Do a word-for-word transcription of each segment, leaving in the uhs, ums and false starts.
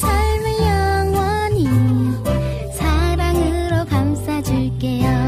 삶을 영원히 사랑으로 감싸줄게요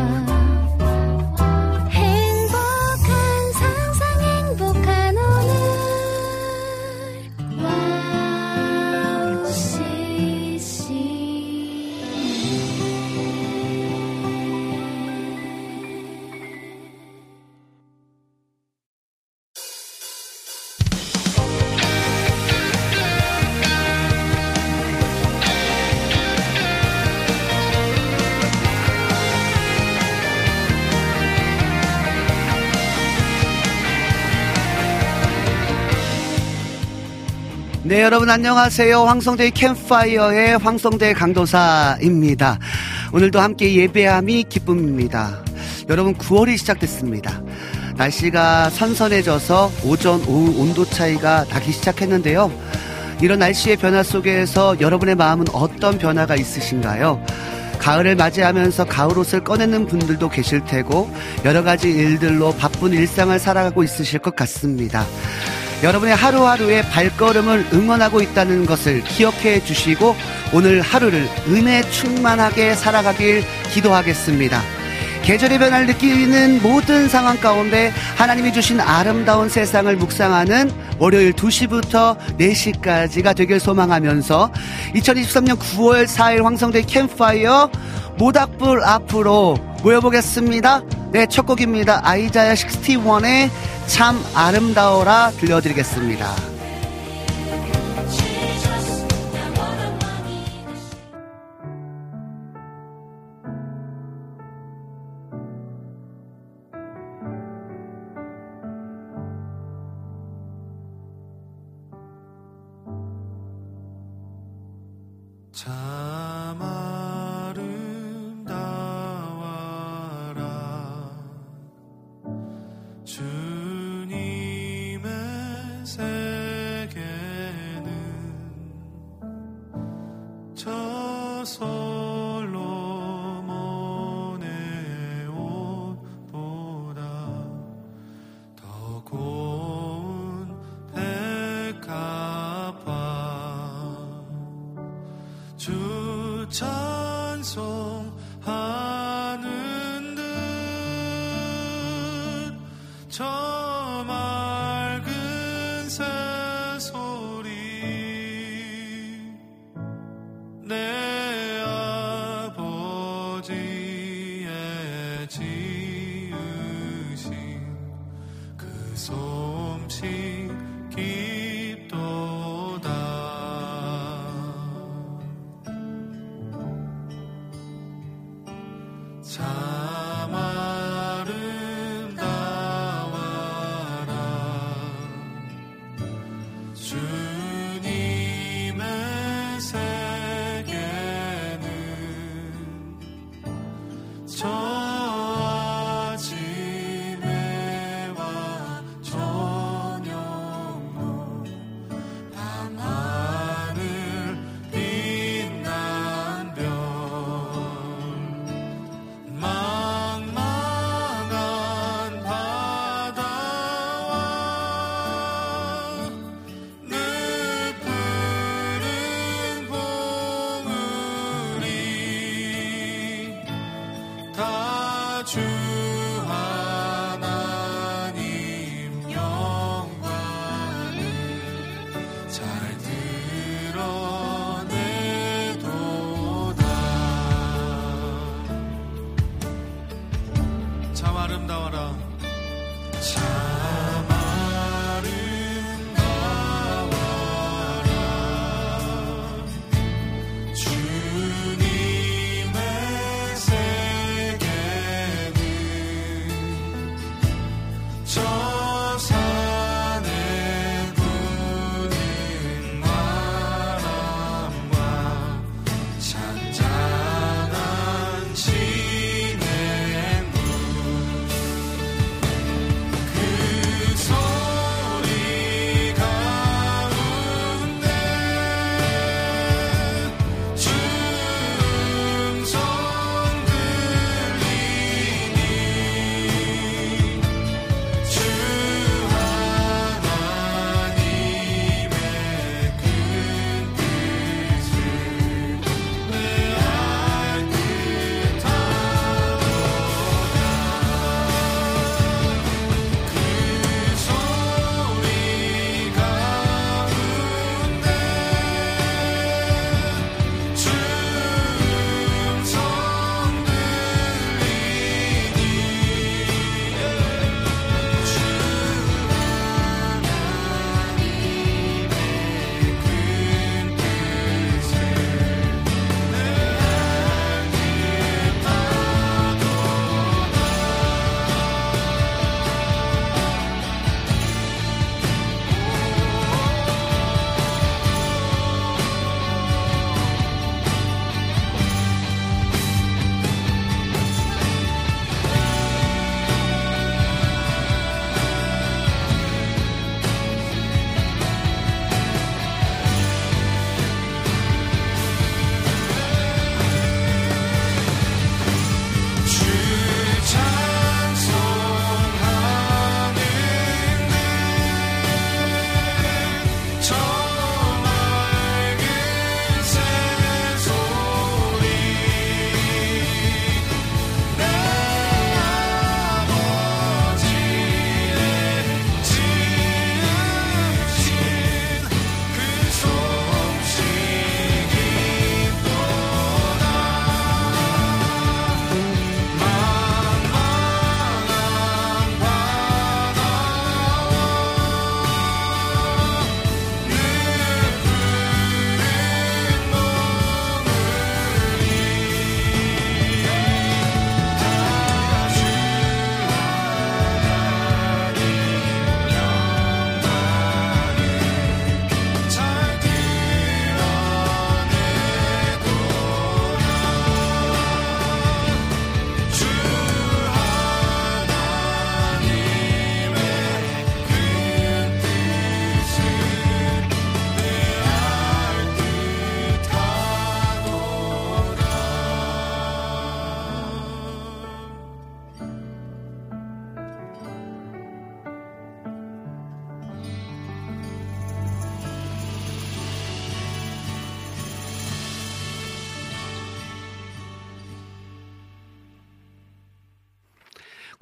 네, 여러분 안녕하세요. 황성대 캠프파이어의 황성대 강도사입니다. 오늘도 함께 예배함이 기쁨입니다. 여러분 구월이 시작됐습니다. 날씨가 선선해져서 오전 오후 온도 차이가 나기 시작했는데요. 이런 날씨의 변화 속에서 여러분의 마음은 어떤 변화가 있으신가요? 가을을 맞이하면서 가을 옷을 꺼내는 분들도 계실 테고 여러 가지 일들로 바쁜 일상을 살아가고 있으실 것 같습니다. 여러분의 하루하루의 발걸음을 응원하고 있다는 것을 기억해 주시고 오늘 하루를 은혜 충만하게 살아가길 기도하겠습니다. 계절의 변화를 느끼는 모든 상황 가운데 하나님이 주신 아름다운 세상을 묵상하는 월요일 두 시부터 네 시까지가 되길 소망하면서 이천이십삼 년 구월 사 일 황성대 캠프파이어 모닥불 앞으로 모여보겠습니다. 네, 첫 곡입니다. 아이자야 육십일의 참 아름다워라 들려드리겠습니다.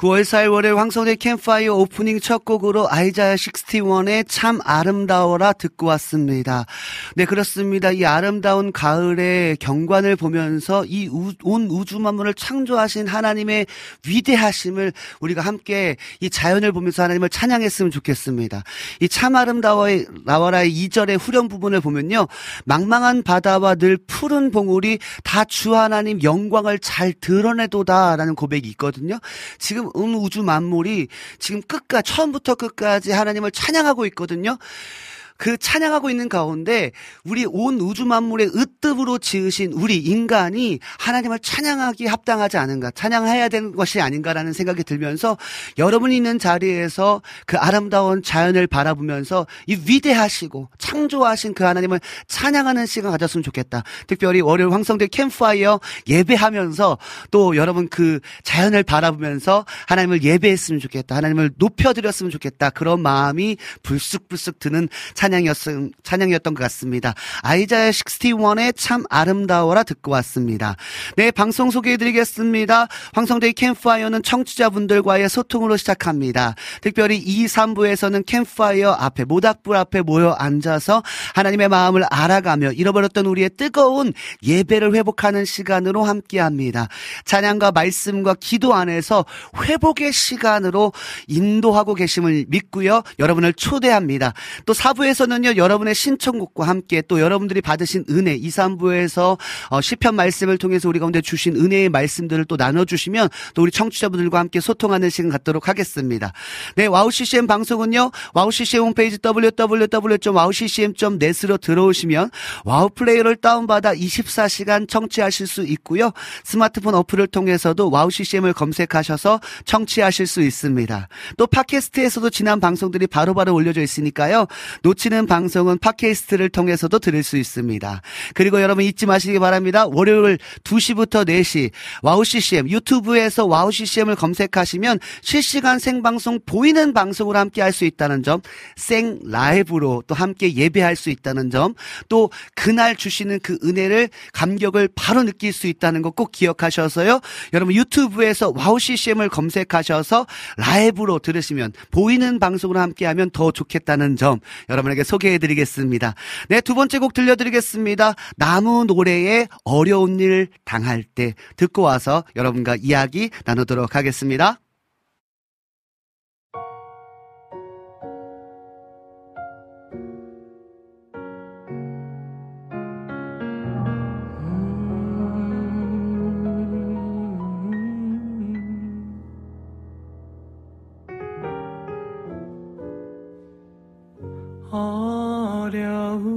구월 사일 월요일 황성대 캠프파이어 오프닝 첫 곡으로 아이자야 육십일의 참 아름다워라 듣고 왔습니다. 네, 그렇습니다. 이 아름다운 가을의 경관을 보면서 이 온 우주 만물을 창조하신 하나님의 위대하심을 우리가 함께 이 자연을 보면서 하나님을 찬양했으면 좋겠습니다. 이 참 아름다워라의 이 절의 후렴 부분을 보면요, 망망한 바다와 늘 푸른 봉우리 다 주 하나님 영광을 잘 드러내도다 라는 고백이 있거든요. 지금 온 우주 만물이 지금 끝까지 처음부터 끝까지 하나님을 찬양하고 있거든요. 그 찬양하고 있는 가운데 우리 온 우주 만물의 으뜸으로 지으신 우리 인간이 하나님을 찬양하기 합당하지 않은가, 찬양해야 되는 것이 아닌가라는 생각이 들면서, 여러분이 있는 자리에서 그 아름다운 자연을 바라보면서 이 위대하시고 창조하신 그 하나님을 찬양하는 시간 가졌으면 좋겠다. 특별히 월요일 황성대 캠프파이어 예배하면서 또 여러분 그 자연을 바라보면서 하나님을 예배했으면 좋겠다, 하나님을 높여드렸으면 좋겠다, 그런 마음이 불쑥불쑥 드는 찬양 찬양이었음, 찬양이었던 것 같습니다. 아이자야 육십일의 참 아름다워라 듣고 왔습니다. 네, 방송 소개해드리겠습니다. 황성대의 캠프파이어는 청취자분들과의 소통으로 시작합니다. 특별히 이, 삼부에서는 캠프파이어 앞에, 모닥불 앞에 모여 앉아서 하나님의 마음을 알아가며 잃어버렸던 우리의 뜨거운 예배를 회복하는 시간으로 함께합니다. 찬양과 말씀과 기도 안에서 회복의 시간으로 인도하고 계심을 믿고요, 여러분을 초대합니다. 또 사부에서 에서는요, 여러분의 신청곡과 함께 또 여러분들이 받으신 은혜, 이, 삼부에서 어, 시편 말씀을 통해서 우리 가운데 주신 은혜의 말씀들을 또 나눠주시면 또 우리 청취자분들과 함께 소통하는 시간 갖도록 하겠습니다. 네, 와우씨씨엠 방송은요, 와우씨씨엠 홈페이지 더블유 더블유 더블유 점 와우씨씨엠 점 넷으로 들어오시면 와우플레이어를 다운받아 이십사 시간 청취하실 수 있고요, 스마트폰 어플을 통해서도 와우씨씨엠을 검색하셔서 청취하실 수 있습니다. 또 팟캐스트에서도 지난 방송들이 바로바로 올려져 있으니까요, 놓치는 방송은 팟캐스트를 통해서도 들을 수 있습니다. 그리고 여러분 잊지 마시기 바랍니다. 월요일 두 시부터 네 시 와우씨씨엠 유튜브에서 와우씨씨엠을 검색하시면 실시간 생방송 보이는 방송으로 함께 할 수 있다는 점, 생 라이브로 또 함께 예배할 수 있다는 점, 또 그날 주시는 그 은혜를, 감격을 바로 느낄 수 있다는 거 꼭 기억하셔서요, 여러분 유튜브에서 와우씨씨엠을 검색하셔서 라이브로 들으시면, 보이는 방송으로 함께하면 더 좋겠다는 점 여러분에게 소개해드리겠습니다. 네, 두 번째 곡 들려드리겠습니다. 나무 노래의 어려운 일 당할 때 듣고 와서 여러분과 이야기 나누도록 하겠습니다. 어려운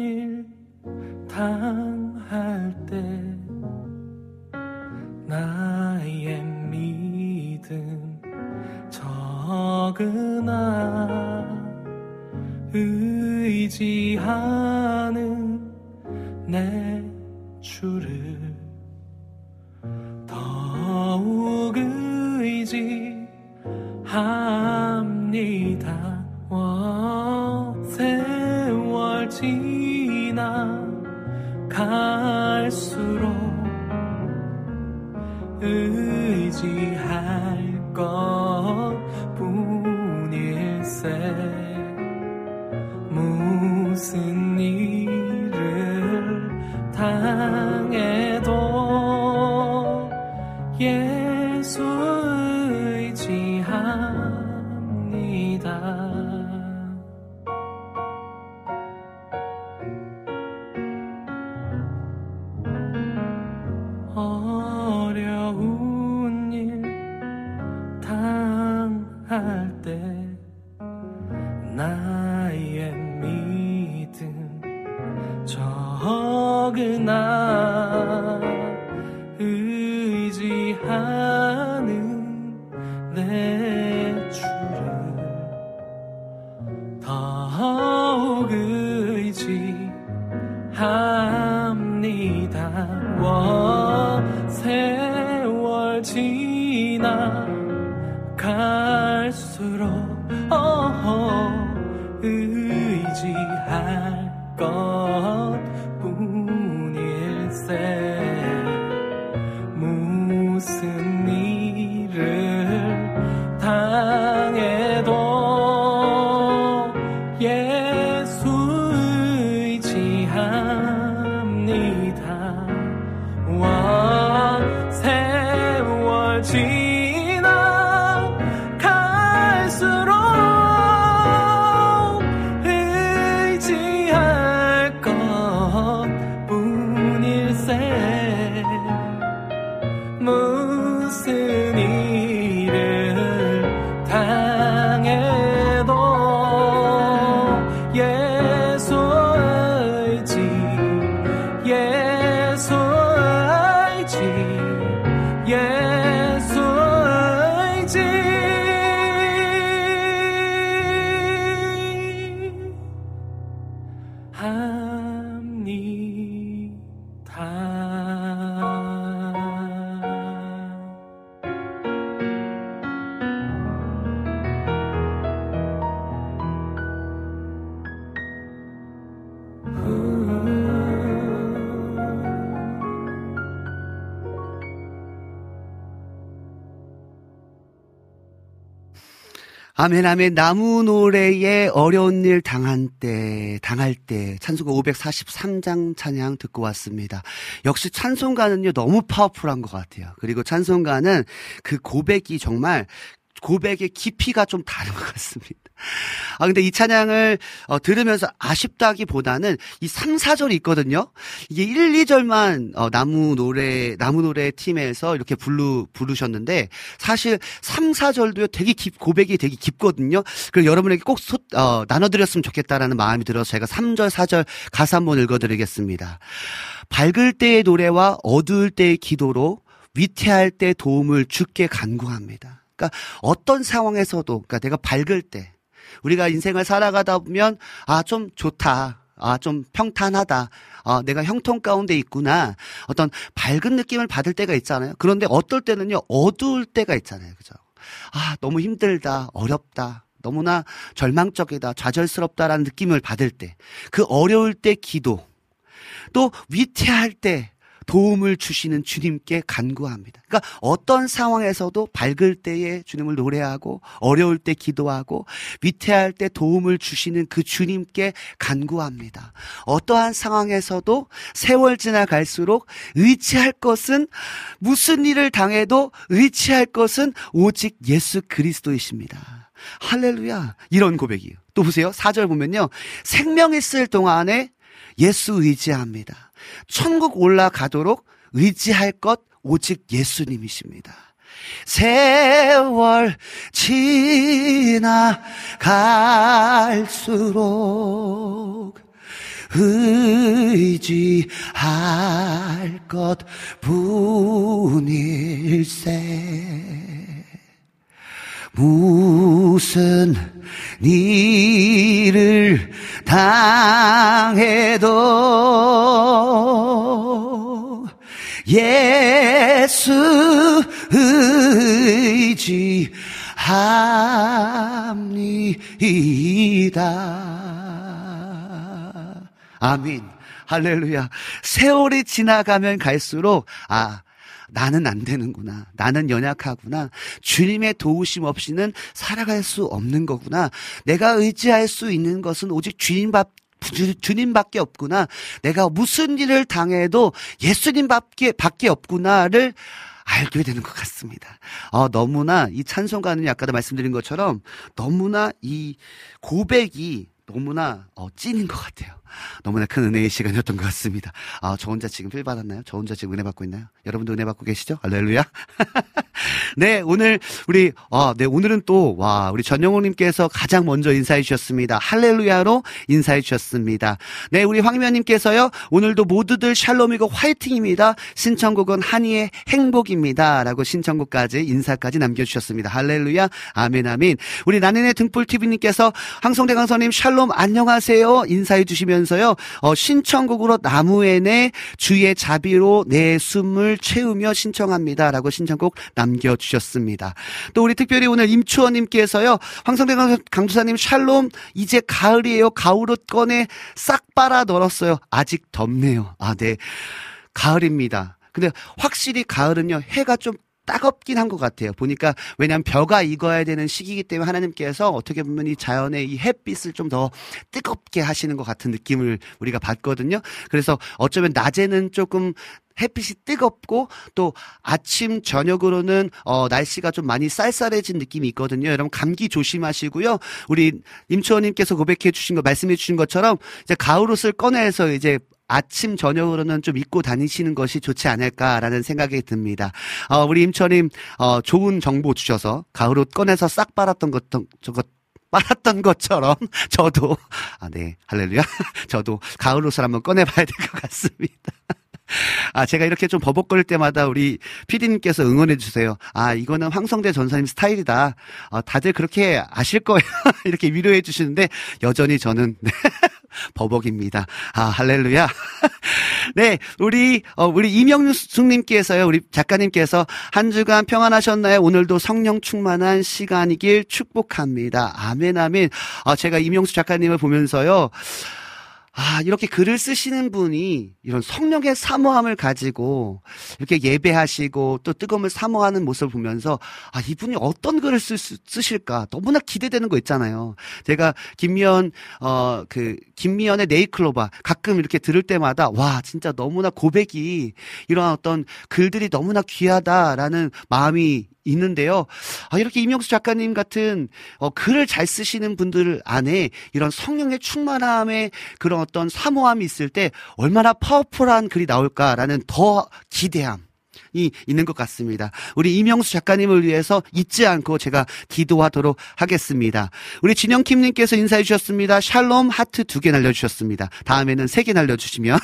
일 당할 때 나의 믿음 적으나 의지하는 내 주를 더욱 의지합니다. 와, 세월 지나 갈수록 의지할 것뿐일세. 무슨 일을 당해도 예수 의지합니다. 어려운 일 당할 때 나의 믿음 적으나 의지하는 내 주를 더욱 의지합니다. 세월 지나 갈수록 의지할 것뿐일세. 무슨 일을 아멘아멘 나무 노래에 어려운 일 당한 때, 당할 때 찬송가 오백사십삼 장 찬양 듣고 왔습니다. 역시 찬송가는요 너무 파워풀한 것 같아요. 그리고 찬송가는 그 고백이 정말 고백의 깊이가 좀 다른 것 같습니다. 아, 근데 이 찬양을 어, 들으면서 아쉽다기보다는 이 삼, 사절이 있거든요. 이게 일, 이절만 어, 나무 노래, 나무 노래 팀에서 이렇게 부르, 부르셨는데 사실 삼, 사절도 되게 깊, 고백이 되게 깊거든요. 그래서 여러분에게 꼭 소, 어, 나눠드렸으면 좋겠다라는 마음이 들어서 제가 삼 절, 사절 가사 한번 읽어드리겠습니다. 밝을 때의 노래와 어두울 때의 기도로 위태할 때 도움을 주께 간구합니다. 그러니까 어떤 상황에서도, 그러니까 내가 밝을 때, 우리가 인생을 살아가다 보면 아, 좀 좋다. 아, 좀 평탄하다. 아, 내가 형통 가운데 있구나. 어떤 밝은 느낌을 받을 때가 있잖아요. 그런데 어떨 때는요, 어두울 때가 있잖아요. 그죠? 아, 너무 힘들다. 어렵다. 너무나 절망적이다. 좌절스럽다라는 느낌을 받을 때. 그 어려울 때 기도. 또 위태할 때 도움을 주시는 주님께 간구합니다. 그러니까 어떤 상황에서도 밝을 때에 주님을 노래하고 어려울 때 기도하고 위태할 때 도움을 주시는 그 주님께 간구합니다. 어떠한 상황에서도 세월 지나 갈수록 의지할 것은 무슨 일을 당해도 의지할 것은 오직 예수 그리스도이십니다. 할렐루야. 이런 고백이에요. 또 보세요. 사 절 보면요. 생명 있을 동안에 예수 의지합니다. 천국 올라가도록 의지할 것 오직 예수님이십니다. 세월 지나갈수록 의지할 것 뿐일세. 무슨 일을 당해도 예수 의지합니다. 아멘. 할렐루야. 세월이 지나가면 갈수록 아, 나는 안 되는구나. 나는 연약하구나. 주님의 도우심 없이는 살아갈 수 없는 거구나. 내가 의지할 수 있는 것은 오직 주님밖, 주님밖에 없구나. 내가 무슨 일을 당해도 예수님밖에 밖에 없구나를 알게 되는 것 같습니다. 어, 너무나 이 찬송가는 아까도 말씀드린 것처럼 너무나 이 고백이 너무나 어, 찐인 것 같아요. 너무나 큰 은혜의 시간이었던 것 같습니다. 아, 저 혼자 지금 필 받았나요? 저 혼자 지금 은혜 받고 있나요? 여러분도 은혜 받고 계시죠? 할렐루야. 네, 오늘 우리 아, 네, 오늘은 또 와, 우리 전영호님께서 가장 먼저 인사해 주셨습니다. 할렐루야로 인사해 주셨습니다. 네, 우리 황미연님께서요. 오늘도 모두들 샬롬이고 화이팅입니다. 신청곡은 한이의 행복입니다라고 신청곡까지 인사까지 남겨주셨습니다. 할렐루야. 아멘 아멘. 우리 나는의 등불 티비님께서 황성대 강사님 샬롬 안녕하세요 인사해 주시면. 서요 어, 신청곡으로 나무엔의 주의 자비로 내 숨을 채우며 신청합니다 라고 신청곡 남겨주셨습니다. 또 우리 특별히 오늘 임추원님께서요 황성대 강도사님 샬롬 이제 가을이에요. 가을옷 꺼내 싹 빨아 널었어요. 아직 덥네요. 아, 네, 가을입니다. 근데 확실히 가을은요 해가 좀 따갑긴 한 것 같아요. 보니까 왜냐하면 벼가 익어야 되는 시기이기 때문에 하나님께서 어떻게 보면 이 자연의 이 햇빛을 좀 더 뜨겁게 하시는 것 같은 느낌을 우리가 받거든요. 그래서 어쩌면 낮에는 조금 햇빛이 뜨겁고 또 아침 저녁으로는 어, 날씨가 좀 많이 쌀쌀해진 느낌이 있거든요. 여러분 감기 조심하시고요. 우리 임초원님께서 고백해 주신 거 말씀해 주신 것처럼 이제 가을옷을 꺼내서 이제 아침 저녁으로는 좀 입고 다니시는 것이 좋지 않을까라는 생각이 듭니다. 어, 우리 임철님 어, 좋은 정보 주셔서 가을옷 꺼내서 싹 빨았던 것, 저것 빨았던 것처럼 저도 아, 네, 할렐루야. 저도 가을옷을 한번 꺼내봐야 될 것 같습니다. 아, 제가 이렇게 좀 버벅거릴 때마다 우리 피디님께서 응원해주세요. 아, 이거는 황성대 전사님 스타일이다. 아, 다들 그렇게 아실 거예요. 이렇게 위로해주시는데, 여전히 저는, 네, 버벅입니다. 아, 할렐루야. 네, 우리, 어, 우리 임영숙님께서요, 우리 작가님께서 한 주간 평안하셨나요? 오늘도 성령 충만한 시간이길 축복합니다. 아멘, 아멘. 아, 제가 임영숙 작가님을 보면서요, 아, 이렇게 글을 쓰시는 분이 이런 성령의 사모함을 가지고 이렇게 예배하시고 또 뜨거움을 사모하는 모습을 보면서 아, 이분이 어떤 글을 쓸 수, 쓰실까 너무나 기대되는 거 있잖아요. 제가 김미연 어, 그 김미연의 네이클로바 가끔 이렇게 들을 때마다 와, 진짜 너무나 고백이 이런 어떤 글들이 너무나 귀하다라는 마음이 있는데요. 아, 이렇게 임영수 작가님 같은 어, 글을 잘 쓰시는 분들 안에 이런 성령의 충만함의 그런 어떤 사모함이 있을 때 얼마나 파워풀한 글이 나올까라는 더 기대함이 있는 것 같습니다. 우리 임영수 작가님을 위해서 잊지 않고 제가 기도하도록 하겠습니다. 우리 진영킴님께서 인사해 주셨습니다. 샬롬 하트 두 개 날려주셨습니다. 다음에는 세 개 날려주시면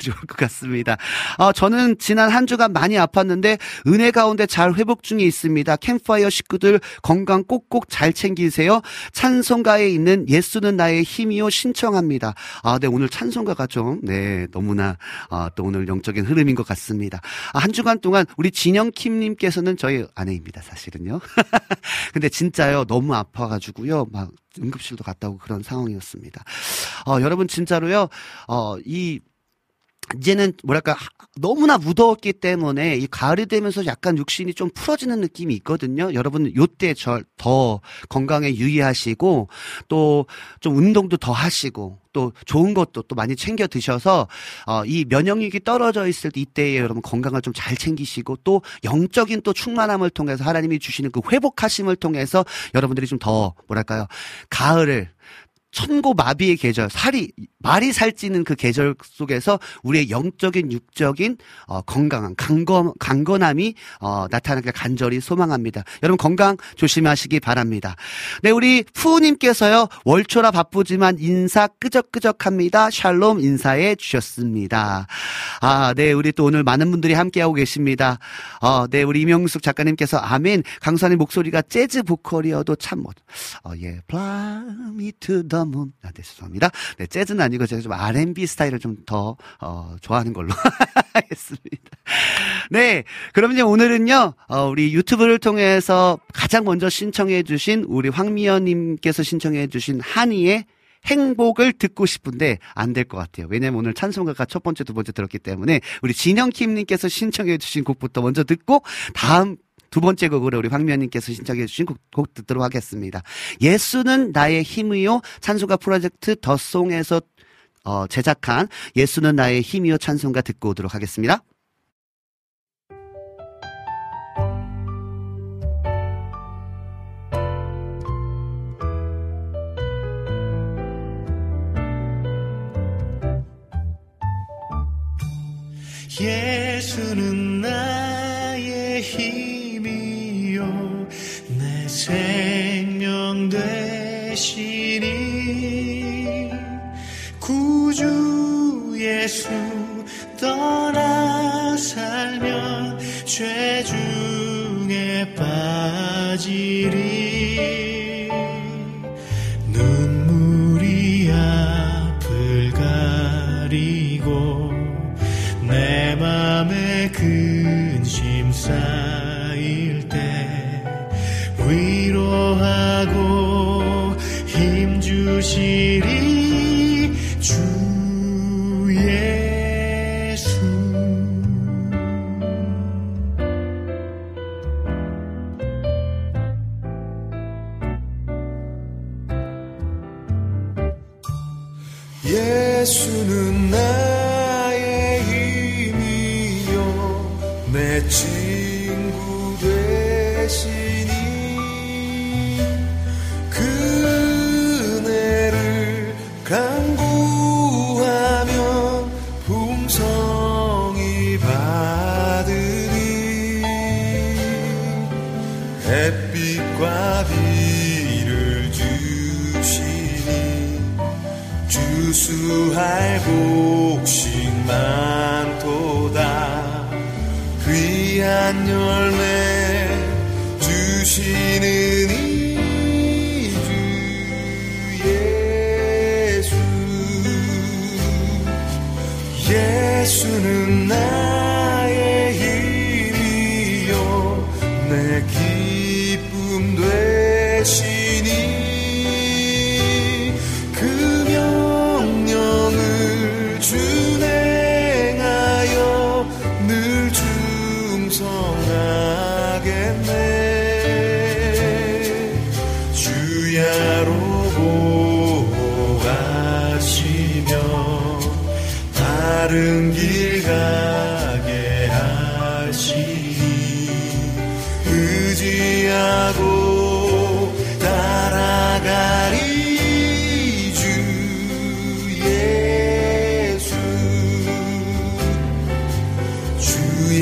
좋을 것 같습니다. 어, 저는 지난 한 주간 많이 아팠는데 은혜 가운데 잘 회복 중에 있습니다. 캠프파이어 식구들 건강 꼭꼭 잘 챙기세요. 찬송가에 있는 예수는 나의 힘이요 신청합니다. 아, 네, 오늘 찬송가가 좀 네, 너무나 아, 또 오늘 영적인 흐름인 것 같습니다. 아, 한 주간 동안 우리 진영킴님께서는 저희 아내입니다, 사실은요. 근데 진짜요, 너무 아파가지고요, 막 응급실도 갔다 오고 그런 상황이었습니다. 어, 여러분 진짜로요, 어, 이 이제는 뭐랄까 너무나 무더웠기 때문에 이 가을이 되면서 약간 육신이 좀 풀어지는 느낌이 있거든요. 여러분 요때 저 더 건강에 유의하시고 또 좀 운동도 더 하시고 또 좋은 것도 또 많이 챙겨 드셔서 어, 이 면역력이 떨어져 있을 때 이때에 여러분 건강을 좀 잘 챙기시고 또 영적인 또 충만함을 통해서 하나님이 주시는 그 회복하심을 통해서 여러분들이 좀 더 뭐랄까요, 가을을 천고마비의 계절, 살이 말이 살찌는 그 계절 속에서 우리의 영적인 육적인 어, 건강한 강건, 강건함이 어, 나타나길 간절히 소망합니다. 여러분 건강 조심하시기 바랍니다. 네, 우리 푸우님께서요, 월초라 바쁘지만 인사 끄적끄적합니다. 샬롬 인사해 주셨습니다. 아, 네, 우리 또 오늘 많은 분들이 함께하고 계십니다. 어, 네, 우리 임영숙 작가님께서 아멘. 강수아님 목소리가 재즈 보컬이어도 참 멋. 어, 예, 플라미 투 더 문. 아, 네, 죄송합니다. 네, 재즈는 아니고 제가 좀 알앤비 스타일을 좀 더 어, 좋아하는 걸로 하겠습니다. 네, 그럼 이제 오늘은요, 어, 우리 유튜브를 통해서 가장 먼저 신청해 주신 우리 황미연님께서 신청해 주신 한이의 행복을 듣고 싶은데 안 될 것 같아요. 왜냐면 오늘 찬송가가 첫 번째, 두 번째 들었기 때문에 우리 진영킴님께서 신청해 주신 곡부터 먼저 듣고 다음 두 번째 곡으로 우리 황미연님께서 신청해 주신 곡, 곡 듣도록 하겠습니다. 예수는 나의 힘이요 찬송가 프로젝트 더송에서 어, 제작한 예수는 나의 힘이요 찬송가 듣고 오도록 하겠습니다. 예수는 나의 힘이요 내 생명 되시니 구주 예수 떠나 살면 죄중에 빠지리 눈물이 앞을 가리고 내 맘에 근심 쌓일 때 위로하고 힘 주시리 주 예수 예수는 나 친구 되시니 그 은혜를 간구하면 풍성히 받으니 햇빛과 비를 주시니 주수할 복식 많도다 귀한 열매 주시는 이 주 예수 예수는 나의 힘이요 내 기쁨 되시니 그 명령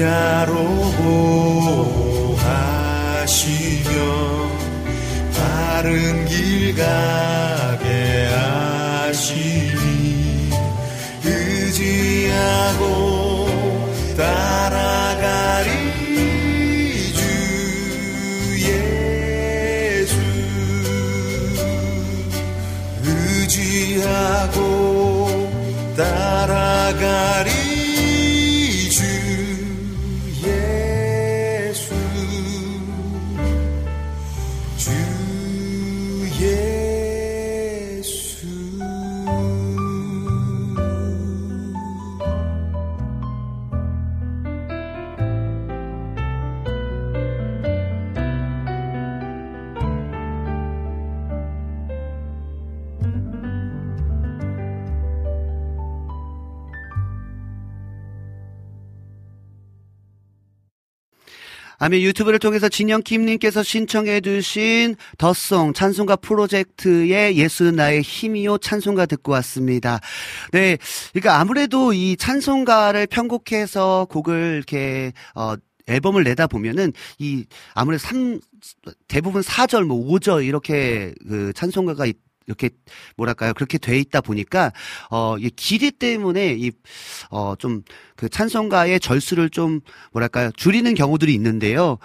자로 보호하시며 바른 길 가게 하시니 의지하고 따라가리 주 예수. 의지하고 따라가리 아멘. 유튜브를 통해서 진영킴님께서 신청해 주신 더송 찬송가 프로젝트의 예수 나의 힘이요 찬송가 듣고 왔습니다. 네, 그러니까 아무래도 이 찬송가를 편곡해서 곡을 이렇게 어 앨범을 내다 보면은 이 아무래도 삼 대부분 사 절 뭐 오 절 이렇게 그 찬송가가 있 이렇게 뭐랄까요 그렇게 돼 있다 보니까 어 이 길이 때문에 이 어 좀 그 찬송가의 절수를 좀 뭐랄까요 줄이는 경우들이 있는데요.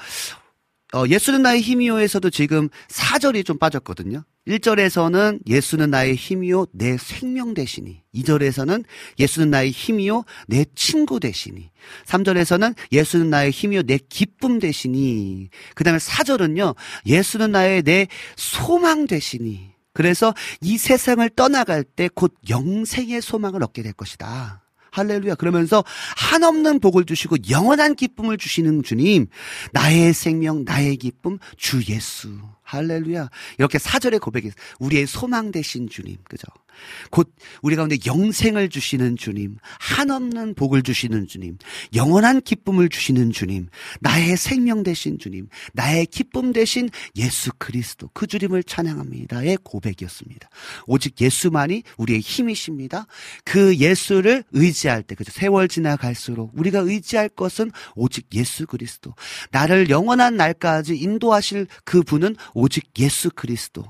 어 예수는 나의 힘이요에서도 지금 사 절이 좀 빠졌거든요. 일 절에서는 예수는 나의 힘이요 내 생명 되시니, 이 절에서는 예수는 나의 힘이요 내 친구 되시니, 삼 절에서는 예수는 나의 힘이요 내 기쁨 되시니, 그 다음에 사 절은요 예수는 나의 내 소망 되시니, 그래서 이 세상을 떠나갈 때 곧 영생의 소망을 얻게 될 것이다. 할렐루야. 그러면서 한없는 복을 주시고 영원한 기쁨을 주시는 주님, 나의 생명, 나의 기쁨, 주 예수. 할렐루야. 이렇게 사 절의 고백이 우리의 소망 되신 주님, 그죠? 곧 우리 가운데 영생을 주시는 주님, 한없는 복을 주시는 주님, 영원한 기쁨을 주시는 주님, 나의 생명 되신 주님, 나의 기쁨 되신 예수 그리스도, 그 주님을 찬양합니다의 고백이었습니다. 오직 예수만이 우리의 힘이십니다. 그 예수를 의지할 때, 그죠? 세월 지나갈수록 우리가 의지할 것은 오직 예수 그리스도, 나를 영원한 날까지 인도하실 그 분은 오직 예수 그리스도.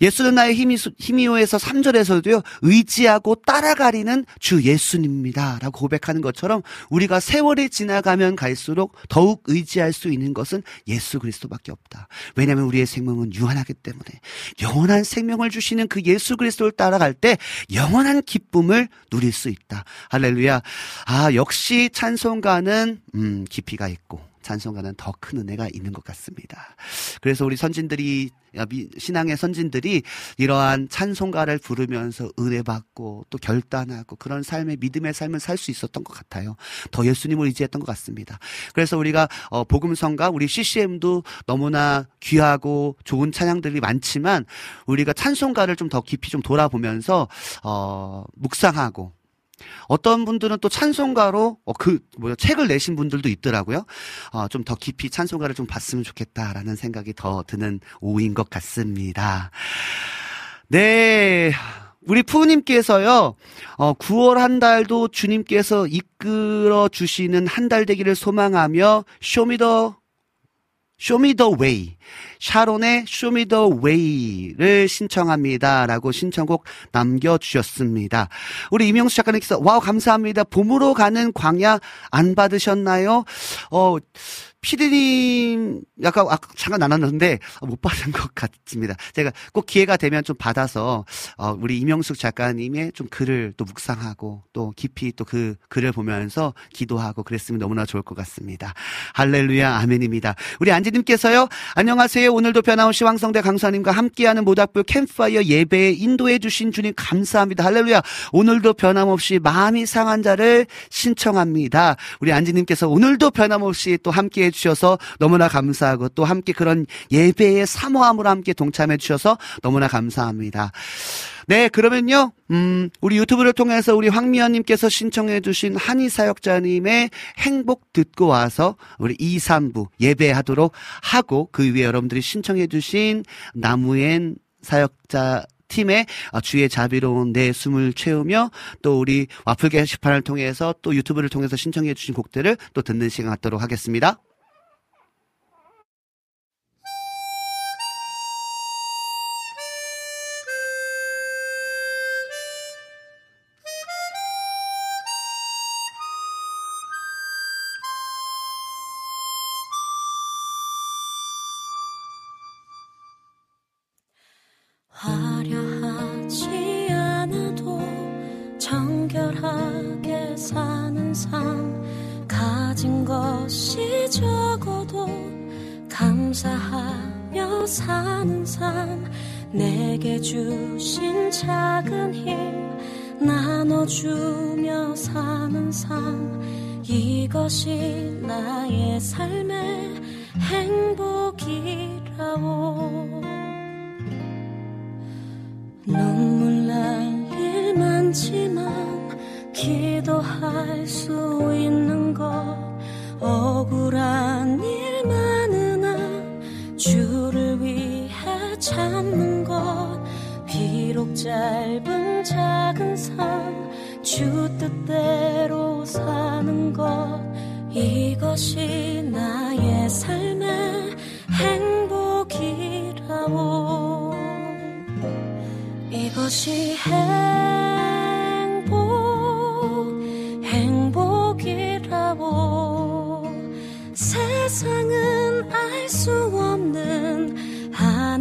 예수는 나의 힘이, 힘이요에서 삼 절에서도요 의지하고 따라가리는 주 예수님입니다 라고 고백하는 것처럼 우리가 세월이 지나가면 갈수록 더욱 의지할 수 있는 것은 예수 그리스도밖에 없다. 왜냐하면 우리의 생명은 유한하기 때문에 영원한 생명을 주시는 그 예수 그리스도를 따라갈 때 영원한 기쁨을 누릴 수 있다. 할렐루야. 아 역시 찬송가는 음, 깊이가 있고 찬송가는 더 큰 은혜가 있는 것 같습니다. 그래서 우리 선진들이, 신앙의 선진들이 이러한 찬송가를 부르면서 은혜 받고 또 결단하고 그런 삶의 믿음의 삶을 살 수 있었던 것 같아요. 더 예수님을 의지했던 것 같습니다. 그래서 우리가 어, 복음성가, 우리 씨씨엠도 너무나 귀하고 좋은 찬양들이 많지만 우리가 찬송가를 좀 더 깊이 좀 돌아보면서 어, 묵상하고, 어떤 분들은 또 찬송가로 어, 그 뭐야 책을 내신 분들도 있더라고요. 어, 좀 더 깊이 찬송가를 좀 봤으면 좋겠다라는 생각이 더 드는 오후인 것 같습니다. 네, 우리 푸우님께서요 어, 구월 한 달도 주님께서 이끌어 주시는 한 달 되기를 소망하며 쇼미더 쇼미더웨이 샤론의 쇼미더웨이를 신청합니다 라고 신청곡 남겨주셨습니다. 우리 임영수 작가님께서 와우 감사합니다. 봄으로 가는 광야 안 받으셨나요? 어 피디님 약간 아까 잠깐 나눴는데 못 받은 것 같습니다. 제가 꼭 기회가 되면 좀 받아서 어, 우리 임영숙 작가님의 좀 글을 또 묵상하고 또 깊이 또 그 글을 보면서 기도하고 그랬으면 너무나 좋을 것 같습니다. 할렐루야. 아멘입니다. 우리 안지님께서요 안녕하세요. 오늘도 변함없이 황성대 강사님과 함께하는 모닥불 캠프파이어 예배에 인도해 주신 주님 감사합니다. 할렐루야. 오늘도 변함없이 마음이 상한 자를 신청합니다. 우리 안지님께서 오늘도 변함없이 또 함께해 주셔서 너무나 감사하고 또 함께 그런 예배의 사모함으로 함께 동참해 주셔서 너무나 감사합니다. 네, 그러면요 음, 우리 유튜브를 통해서 우리 황미연님께서 신청해 주신 한희사역자님의 행복 듣고 와서 우리 이, 삼 부 예배하도록 하고, 그 위에 여러분들이 신청해 주신 나무엔 사역자 팀에 주의 자비로운 내 숨을 채우며, 또 우리 와플 게시판을 통해서 또 유튜브를 통해서 신청해 주신 곡들을 또 듣는 시간 갖도록 하겠습니다.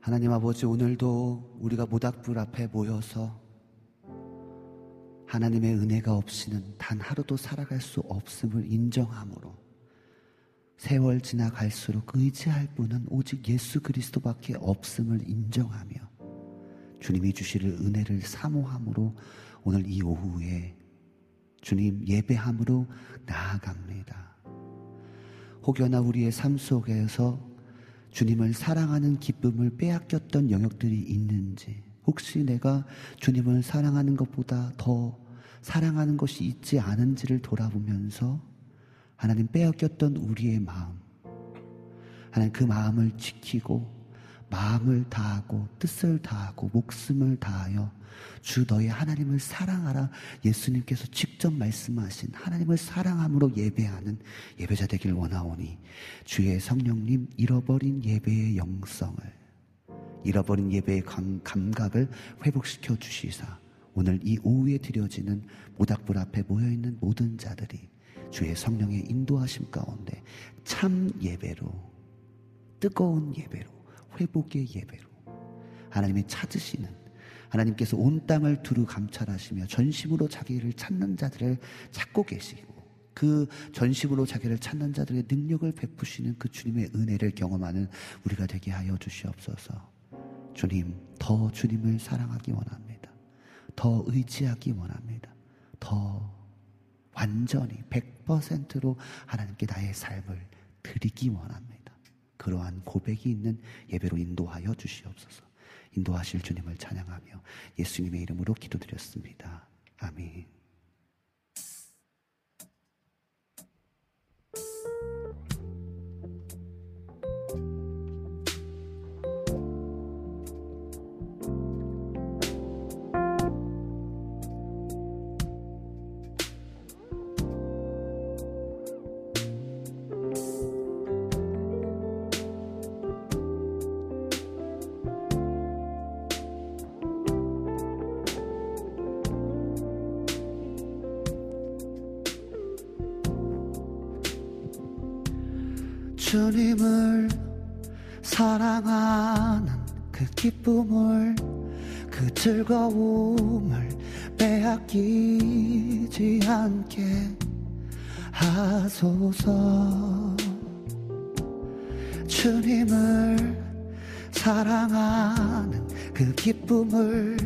하나님 아버지, 오늘도 우리가 모닥불 앞에 모여서 하나님의 은혜가 없이는 단 하루도 살아갈 수 없음을 인정함으로 세월 지나갈수록 의지할 분은 오직 예수 그리스도밖에 없음을 인정하며 주님이 주시는 은혜를 사모함으로 오늘 이 오후에 주님 예배함으로 나아갑니다. 혹여나 우리의 삶 속에서 주님을 사랑하는 기쁨을 빼앗겼던 영역들이 있는지, 혹시 내가 주님을 사랑하는 것보다 더 사랑하는 것이 있지 않은지를 돌아보면서 하나님 빼앗겼던 우리의 마음, 하나님 그 마음을 지키고 마음을 다하고 뜻을 다하고 목숨을 다하여 주 너의 하나님을 사랑하라 예수님께서 직접 말씀하신 하나님을 사랑함으로 예배하는 예배자 되길 원하오니 주의 성령님 잃어버린 예배의 영성을 잃어버린 예배의 감, 감각을 회복시켜 주시사 오늘 이 오후에 드려지는 모닥불 앞에 모여있는 모든 자들이 주의 성령의 인도하심 가운데 참 예배로 뜨거운 예배로 회복의 예배로 하나님이 찾으시는 하나님께서 온 땅을 두루 감찰하시며 전심으로 자기를 찾는 자들을 찾고 계시고 그 전심으로 자기를 찾는 자들의 능력을 베푸시는 그 주님의 은혜를 경험하는 우리가 되게 하여 주시옵소서. 주님, 더 주님을 사랑하기 원합니다. 더 의지하기 원합니다. 더 완전히 백 퍼센트로 하나님께 나의 삶을 드리기 원합니다. 그러한 고백이 있는 예배로 인도하여 주시옵소서. 인도하실 주님을 찬양하며 예수님의 이름으로 기도드렸습니다. 아멘. 주님을 사랑하는 그 기쁨을 그 즐거움을 빼앗기지 않게 하소서. 주님을 사랑하는 그 기쁨을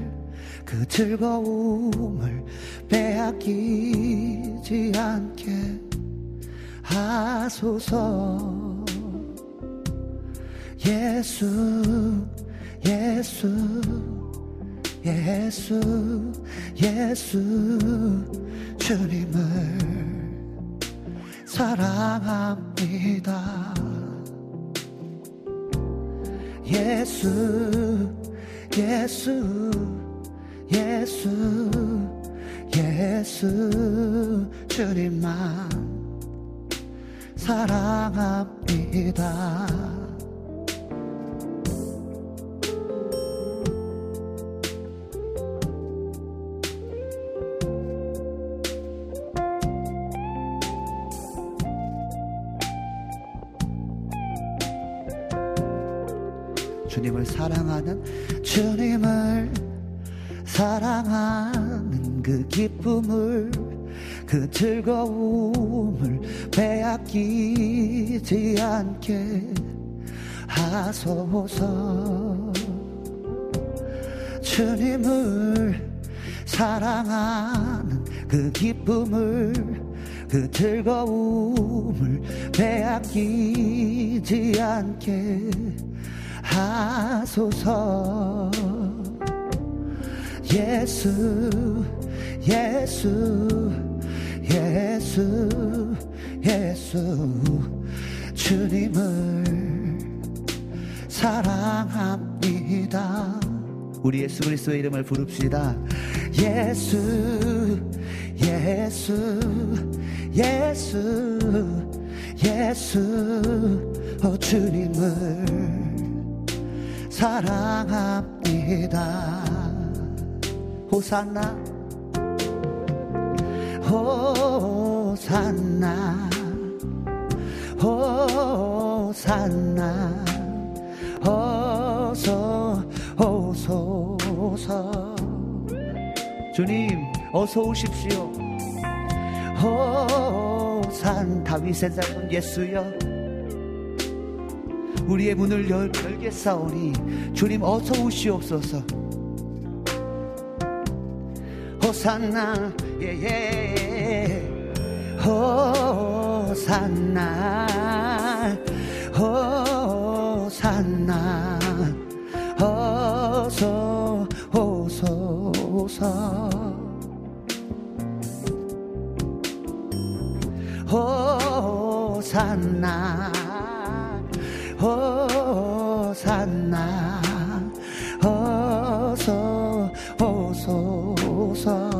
그 즐거움을 빼앗기지 않게 하소서. 예수 예수 예수 예수 주님을 사랑합니다. 예수 예수 예수 예수 주님만 사랑합니다. 주님을 사랑하는 주님을 사랑하는 그 기쁨을 그 즐거움을 빼앗기지 않게 하소서. 주님을 사랑하는 그 기쁨을 그 즐거움을 빼앗기지 않게 하소서. 예수 예수 예수 예수 주님을 사랑합니다. 우리 예수 그리스도의 이름을 부릅시다. 예수 예수 예수 예수 오 주님을 사랑합니다. 호산나 호산나 호산나 어서 오소서. 주님 어서 오십시오. 호산 다윗의 자손 예수여 우리의 문을 열, 열겠사오니 주님 어서 오시옵소서. 호산나 예예 호산나 호산나 어서 오소서. 호산나 호산나 어서 오소서.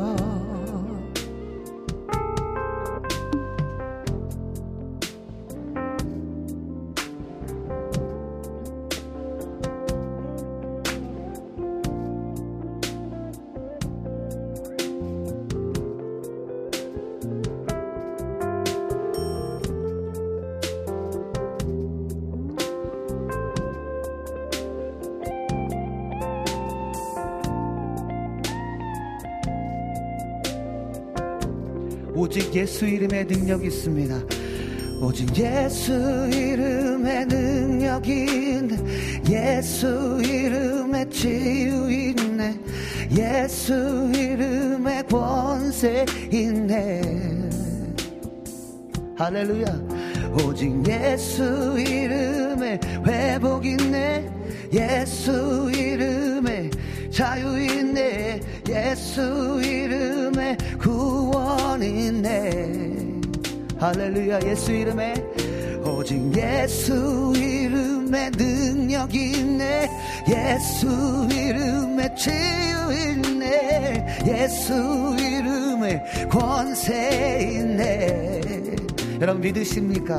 오직 예수 이름의 능력이 있습니다. 오직 예수 이름의 능력이 있네. 예수 이름의 치유 있네. 예수 이름의 권세 있네. 할렐루야. 오직 예수 이름의 회복 있네. 예수 이름의 자유 있네. 예수 이름의 구원 있네. 할렐루야. 예수 이름에 오직 예수 이름에 능력이 있네. 예수 이름에 치유 있네. 예수 이름에 권세 있네. 여러분 믿으십니까?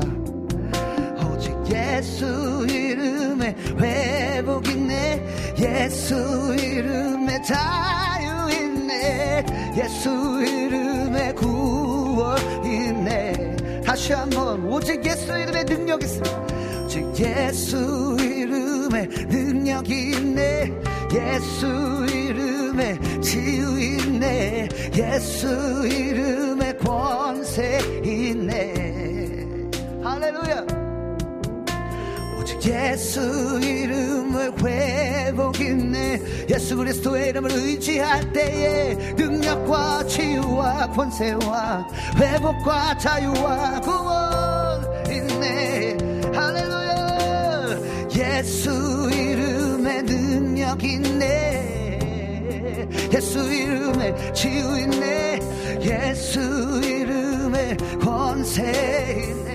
오직 예수 이름에 회복 있네. 예수 이름에 자유 있네. 예수 이름에 구원 있네. 다시 한번 오직 예수 이름에 능력이 있습니다. 오직 예수 이름에 능력이 있네. 예수 이름에 치유 있네. 예수 이름에 권세 있네. 할렐루야. 예수 이름을 회복 있네. 예수 그리스도의 이름을 의지할 때에 능력과 치유와 권세와 회복과 자유와 구원 있네. 할렐루야. 예수 이름의 능력 있네. 예수 이름의 치유 있네. 예수 이름의 권세 있네.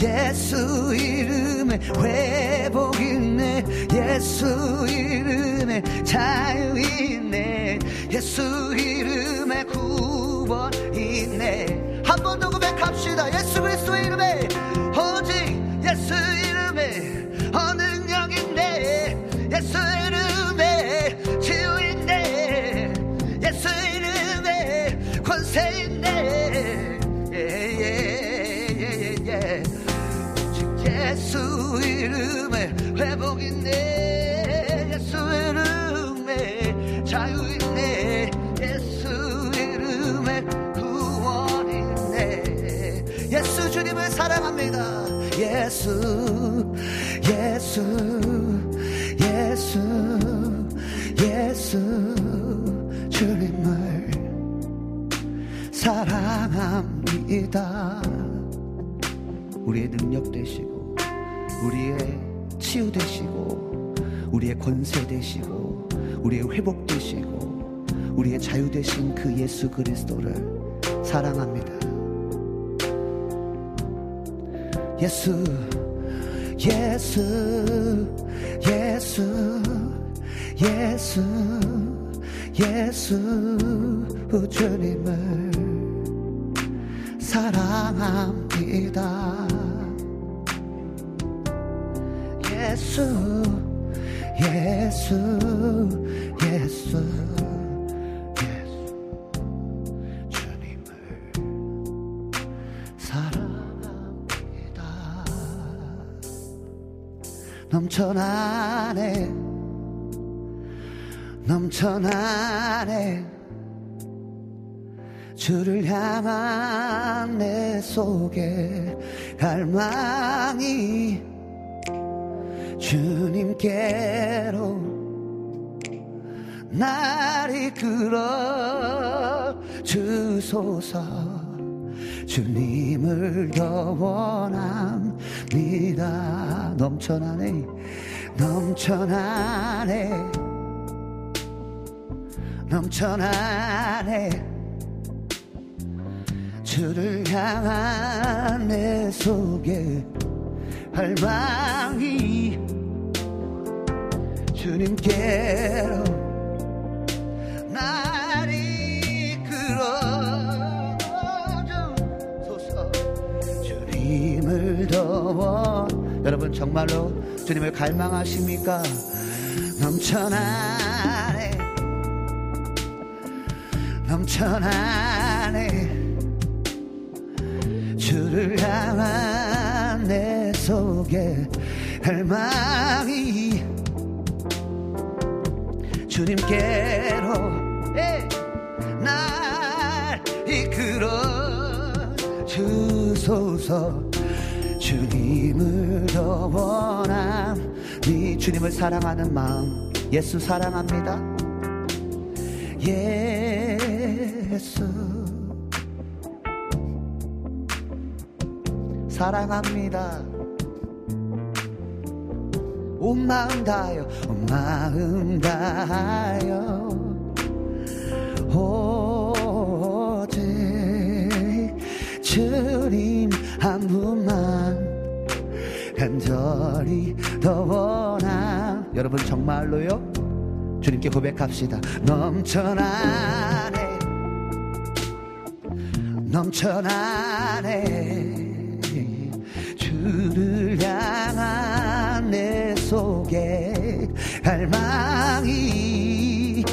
예수 이름에 회복 있네. 예수 이름에 자유 있네. 예수 이름에 구원 있네. 한 번 더 고백합시다. 예수 그리스도 이름에 오직 예수 이름에 어 능력 있네. 예수 이름에 치유 있네. 예수 이름에 권세 있네. 예예예예예 예, 예, 예. 예수 이름에 회복 있네. 예수 이름에 자유 있네. 합니다. 예수 예수 예수 예수 주님을 사랑합니다. 우리의 능력 되시고 우리의 치유 되시고 우리의 권세 되시고 우리의 회복 되시고 우리의 자유 되신 그 예수 그리스도를 사랑합니다. 예수 예수 예수 예수 예수 주님을 사랑합니다. 예수 예수 예수 예수 주님을 사랑 넘쳐나네 넘쳐나네 주를 향한 내 속에 갈망이 주님께로 날 이끌어 주소서. 주님을 더 원합니다. 넘쳐나네 넘쳐나네 넘쳐나네 주를 향한 내 속에 갈망이 주님께로 날 이끌어 주님을 더워. 여러분 정말로 주님을 갈망하십니까? 넘쳐나네 넘쳐나네 주를 향한 내 속에 갈망이 주님께로 날 이끌어 주 소서. 주님을 더 원함이 주님을 사랑하는 마음. 예수 사랑합니다. 예수 사랑합니다. 온 마음 다하여 온 마음 다하여 오직 주님 한 분만 간절히 더 원함. 여러분 정말로요 주님께 고백합시다. 넘쳐나네 넘쳐나네 주를 향한 내 속에 갈망이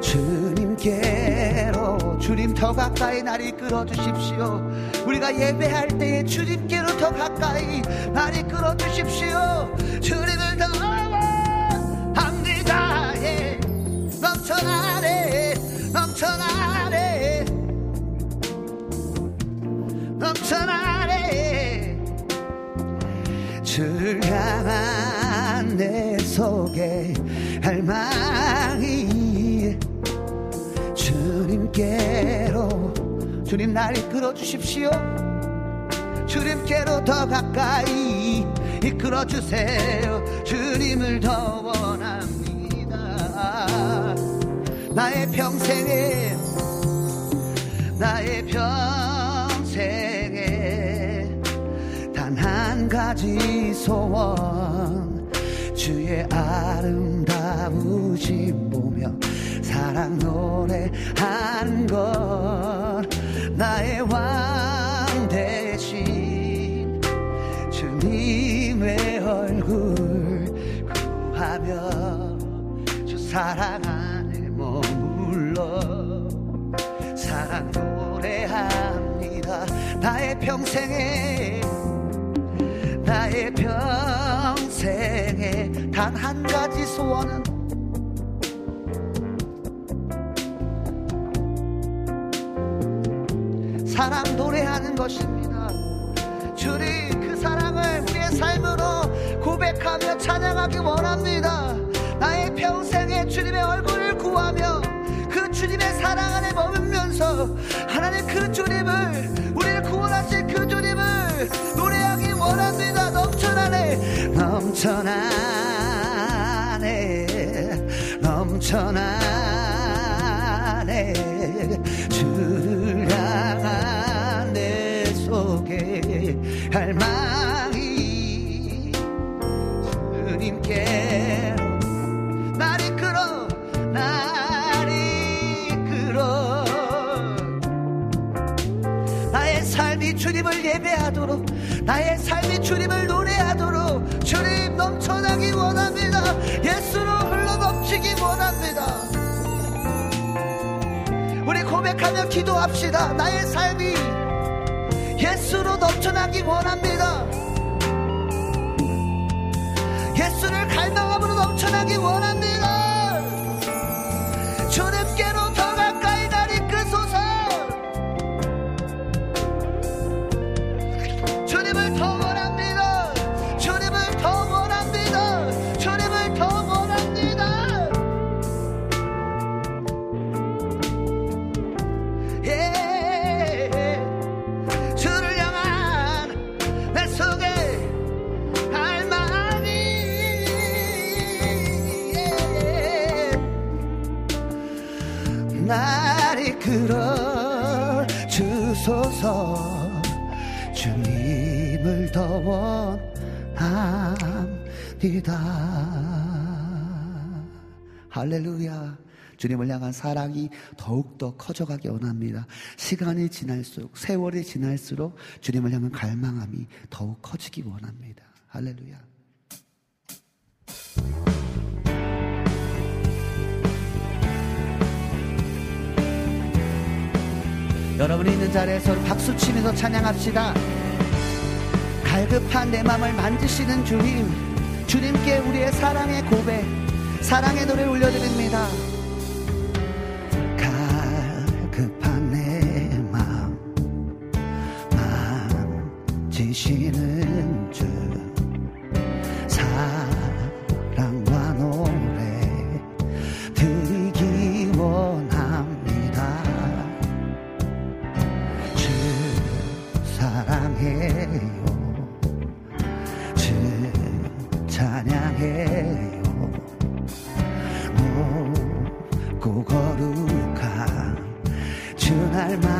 주님께로. 주님 더 가까이 날 이끌어 주십시오. 우리가 예배할 때에 주님께로 더 가까이 날 이끌어 주십시오. 주님을 더 원합니다. 예. 넘쳐나네 넘쳐나네 넘쳐나네 주를 향한 내 속에 갈망이 주님께로. 주님 날 이끌어 주십시오. 주님께로 더 가까이 이끌어 주세요. 주님을 더 원합니다. 나의 평생에 나의 평생에 단 한 가지 소원 주의 아름다우심 보며 사랑 노래한 것. 나의 왕 대신 주님의 얼굴 구하며 주 사랑 안에 머물러 사랑 노래합니다. 나의 평생에 나의 평생에 단 한 가지 소원은 사랑 노래하는 것입니다. 주리 그 사랑을 우리의 삶으로 고백하며 찬양하기 원합니다. 나의 평생에 주님의 얼굴을 구하며 그 주님의 사랑 안에 머물면서 하나님 그 주님을 우리를 구원하실 그 주님을 노래하기 원합니다. 넘쳐나네 넘쳐나네 넘쳐나네 주를 향한 내 속에 갈망이 주님께 날 이끌어 날 이끌어 나의 삶이 주님을 예배하도록 나의 삶이 주님을 노래하도록 주님 넘쳐나기 원합니다. 예수로 흘러넘치기 원합니다. 우리 고백하며 기도합시다. 나의 삶이 예수로 넘쳐나기 원합니다. 예수를 갈망함으로 넘쳐나기 원합니다. 주님께로 더 가까이 날 이끄소서. 주님을 더 원합니다. 주님을 더 원합니다. 주님을 더 원합니다. 예. 날 이끌어 주소서 주님을 더 원합니다. 할렐루야. 주님을 향한 사랑이 더욱더 커져가기 원합니다. 시간이 지날수록 세월이 지날수록 주님을 향한 갈망함이 더욱 커지기 원합니다. 할렐루야. 여러분이 있는 자리에서 박수치면서 찬양합시다. 갈급한 내 맘을 만지시는 주님, 주님께 우리의 사랑의 고백, 사랑의 노래 올려드립니다. 갈급한 내 맘 만지시는 주, 사랑과 노래 드리기 원합니다. 사랑해요 주 찬양해요 높고 거룩한 주 날 만져주시니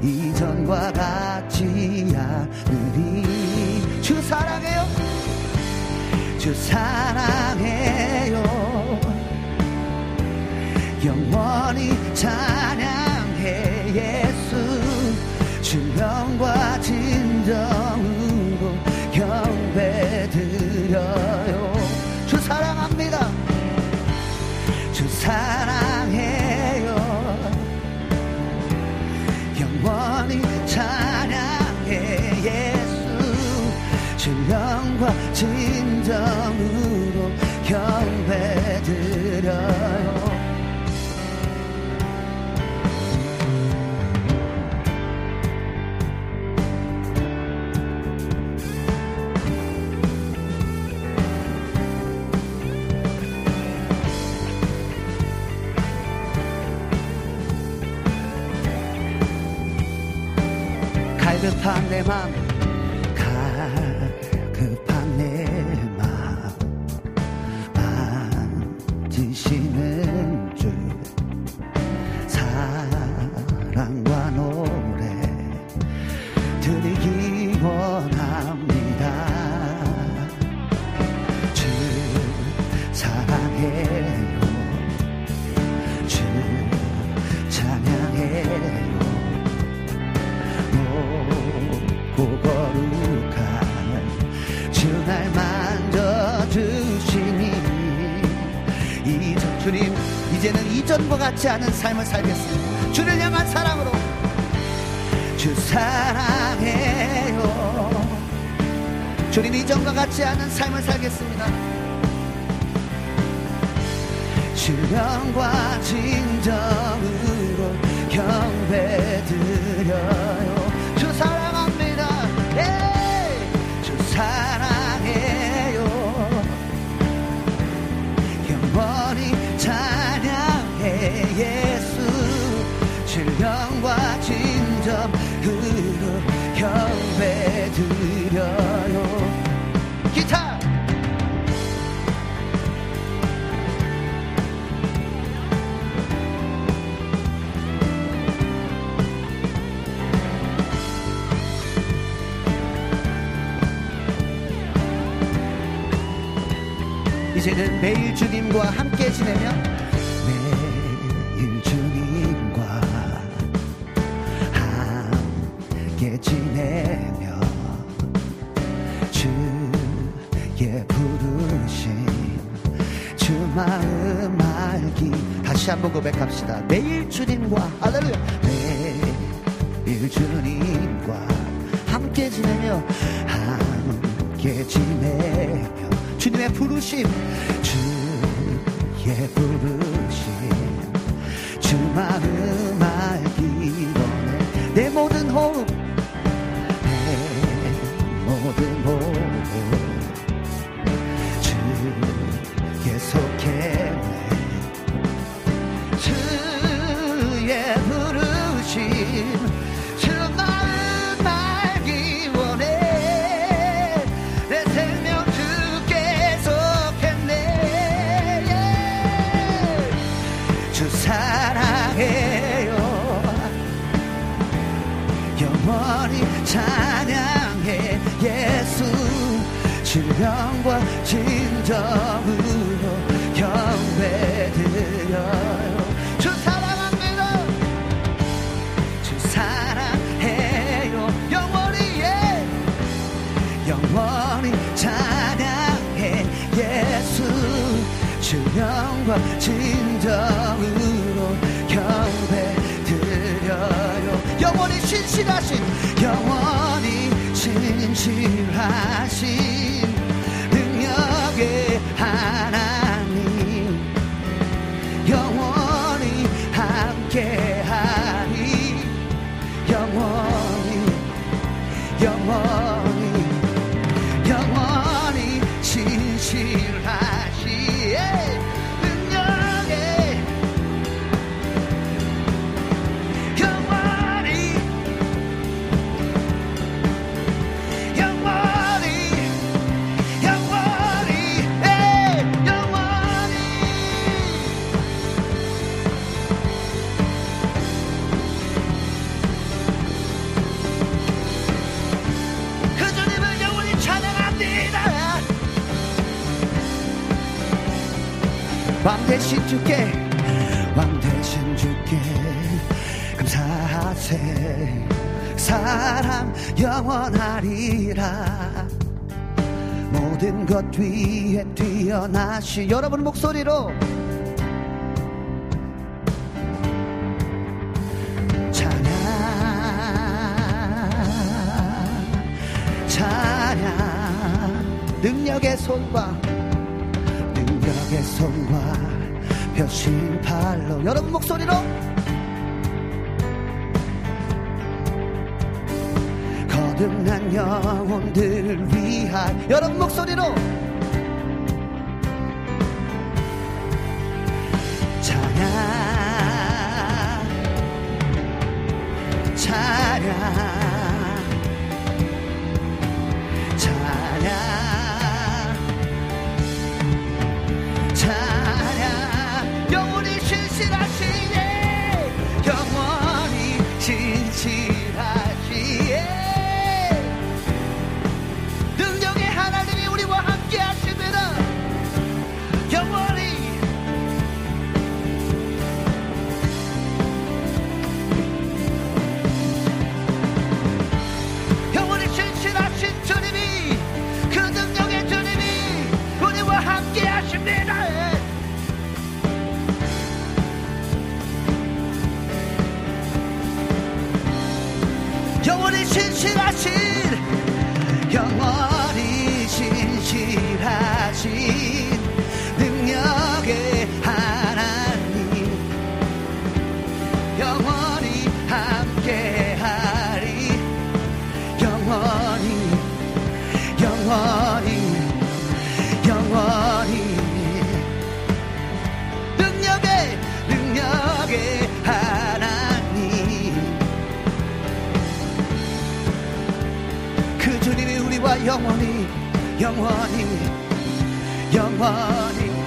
이전과 같지 않으리. 주 사랑해요 주 사랑해요 영원히 찬양해 예수 주명과 진정으로 경배드려요. 주 사랑합니다 주 사랑해요 영원히 찬양해 예수 주명과 진정으로 경배드려요. 갈급한 내 맘 갈급한 내 맘 만지시는 주 사랑과 노래 드리기 원합니다. 주 사랑해요 주 찬양해요 고거룩한 주 날 만져주시니 이전 주님 이제는 이전과 같지 않은 삶을 살겠습니다. 주를 향한 사랑으로 주 사랑해요 주님 이전과 같지 않은 삶을 살겠습니다. 주령과 진정으로 경배드려 질병과 진정으로 경배드려요. 기타! 이제는 매일 주님과 함께 지내며 매일 주님과 함께 지내며 주의 부르심 주 마음 알기. 다시 한번 고백합시다. 매일 주님과, 할렐루야, 매일 주님과 함께 지내며 함께 지내며 주님의 부르심 주의 부르심 주 마음 알기로는 내 모든 호흡 내 모든 호흡 주의 속했네 주의 부르심 찬양해 예수 신령과 진정으로 경배드려요. 주 사랑합니다. 주 사랑해요. 영원히 예 영원히 찬양해 예수 신령과 진정으로 경배드려요. 영원히 신실하신 영원히 신실하신 능력의 하나님 영원히 함께하니 영원히 영원히 영원히 신실하신 왕 대신 주께 왕 대신 주께 감사하세 사랑 영원하리라 모든 것 위에 뛰어나시. 여러분 목소리로 찬양 찬양 능력의 손과 능력의 손과 펴신 팔로. 여러분 목소리로 거듭난 영혼들 위하여. 여러분 목소리로 찬양 찬양 찬양 신실하시네 영원히 신실하시네 능력의 하나님이 우리와 함께 하시느라 영원히 영원히 신실하신 주님이 그 능력의 주님이 우리와 함께 하십니다. 영원히 신실하신 영원히 신실하신 능력의 하나님 영원히 함께하리 영원히 영원히 영원히 능력의 능력의 하나님 영원히 영원히 영원히 영원히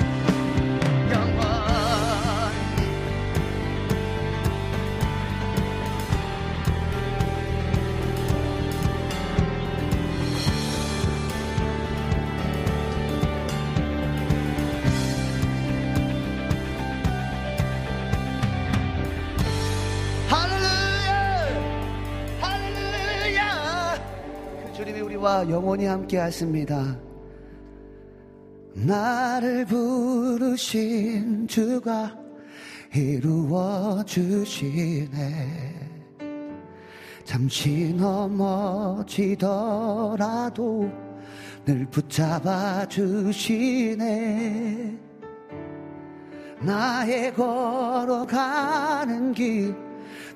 함께 하십니다. 나를 부르신 주가 이루어 주시네. 잠시 넘어지더라도 늘 붙잡아 주시네. 나의 걸어가는 길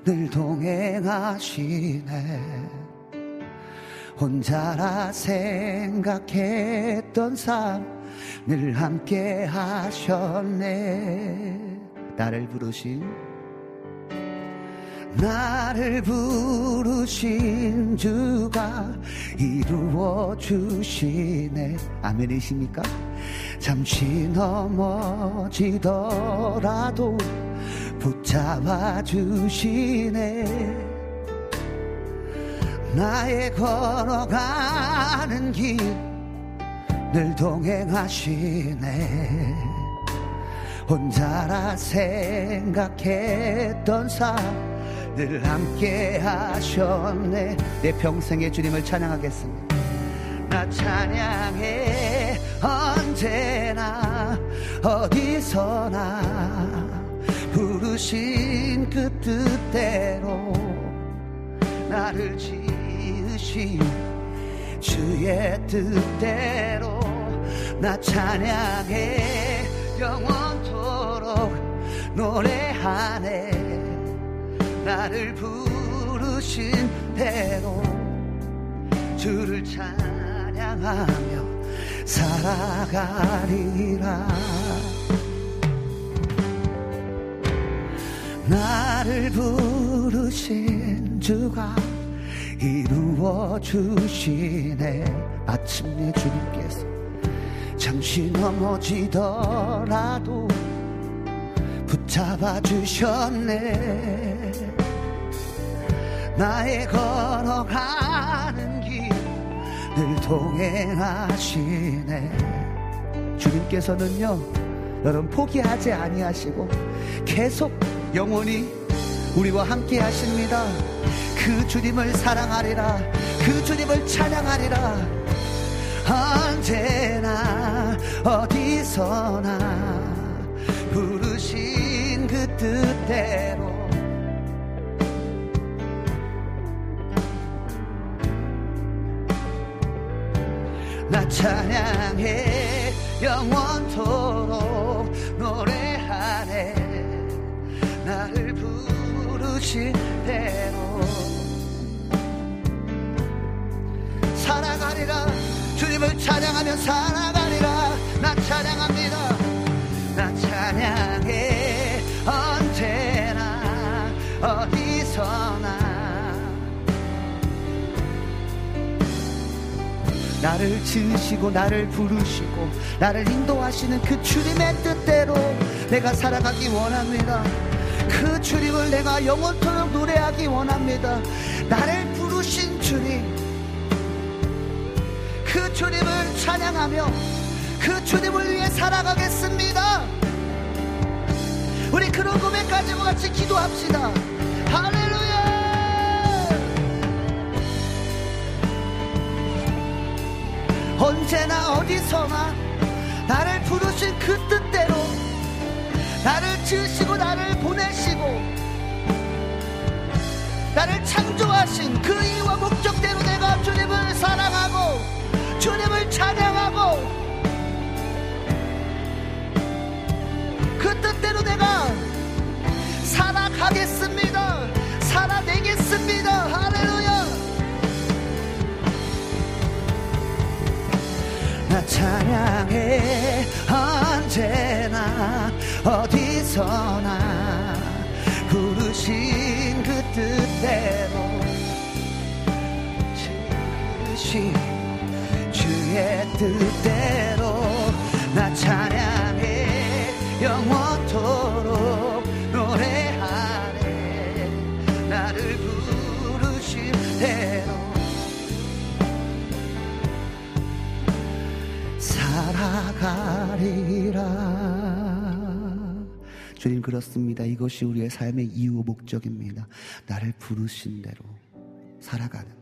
늘 동행하시네. 혼자라 생각했던 삶 늘 함께 하셨네. 나를 부르신 나를 부르신 주가 이루어 주시네. 아멘이십니까? 잠시 넘어지더라도 붙잡아 주시네. 나의 걸어가는 길 늘 동행하시네. 혼자라 생각했던 삶 늘 함께 하셨네. 내 평생의 주님을 찬양하겠습니다. 나 찬양해. 언제나 어디서나 부르신 그 뜻대로 나를 지 주의 뜻대로 나 찬양해. 영원토록 노래하네. 나를 부르신 대로 주를 찬양하며 살아가리라. 나를 부르신 주가 이루어 주시네. 마침내 주님께서 잠시 넘어지더라도 붙잡아 주셨네. 나의 걸어가는 길 늘 동행하시네. 주님께서는요 여러분 포기하지 아니하시고 계속 영원히 우리와 함께 하십니다. 그 주님을 사랑하리라. 그 주님을 찬양하리라. 언제나 어디서나 부르신 그 뜻대로 나 찬양해. 영원토록 노래하네. 나를 부르신 대로 살아가리라. 주님을 찬양하며 살아가리라. 나 찬양합니다. 나 찬양해. 언제나 어디서나 나를 지으시고 나를 부르시고 나를 인도하시는 그 주님의 뜻대로 내가 살아가기 원합니다. 그 주님을 내가 영원토록 노래하기 원합니다. 나를 부르신 주님, 그 주님을 찬양하며 그 주님을 위해 살아가겠습니다. 우리 그런 고백 가지고 같이 기도합시다. 할렐루야. 언제나 어디서나 나를 부르신 그 뜻대로 나를 지으시고 나를 보내시고 나를 창조하신 그 이유와 목적대로 내가 주님을 사랑하고 주님을 찬양하고 그 뜻대로 내가 살아가겠습니다. 살아내겠습니다. 할렐루야. 나 찬양해. 언제나 어디서나 부르신 그 뜻대로 지으신 뜻대로 나 찬양해 영원토록 노래하네 나를 부르신 대로 살아가리라. 주님 그렇습니다. 이것이 우리의 삶의 이유 목적입니다. 나를 부르신 대로 살아가는 것.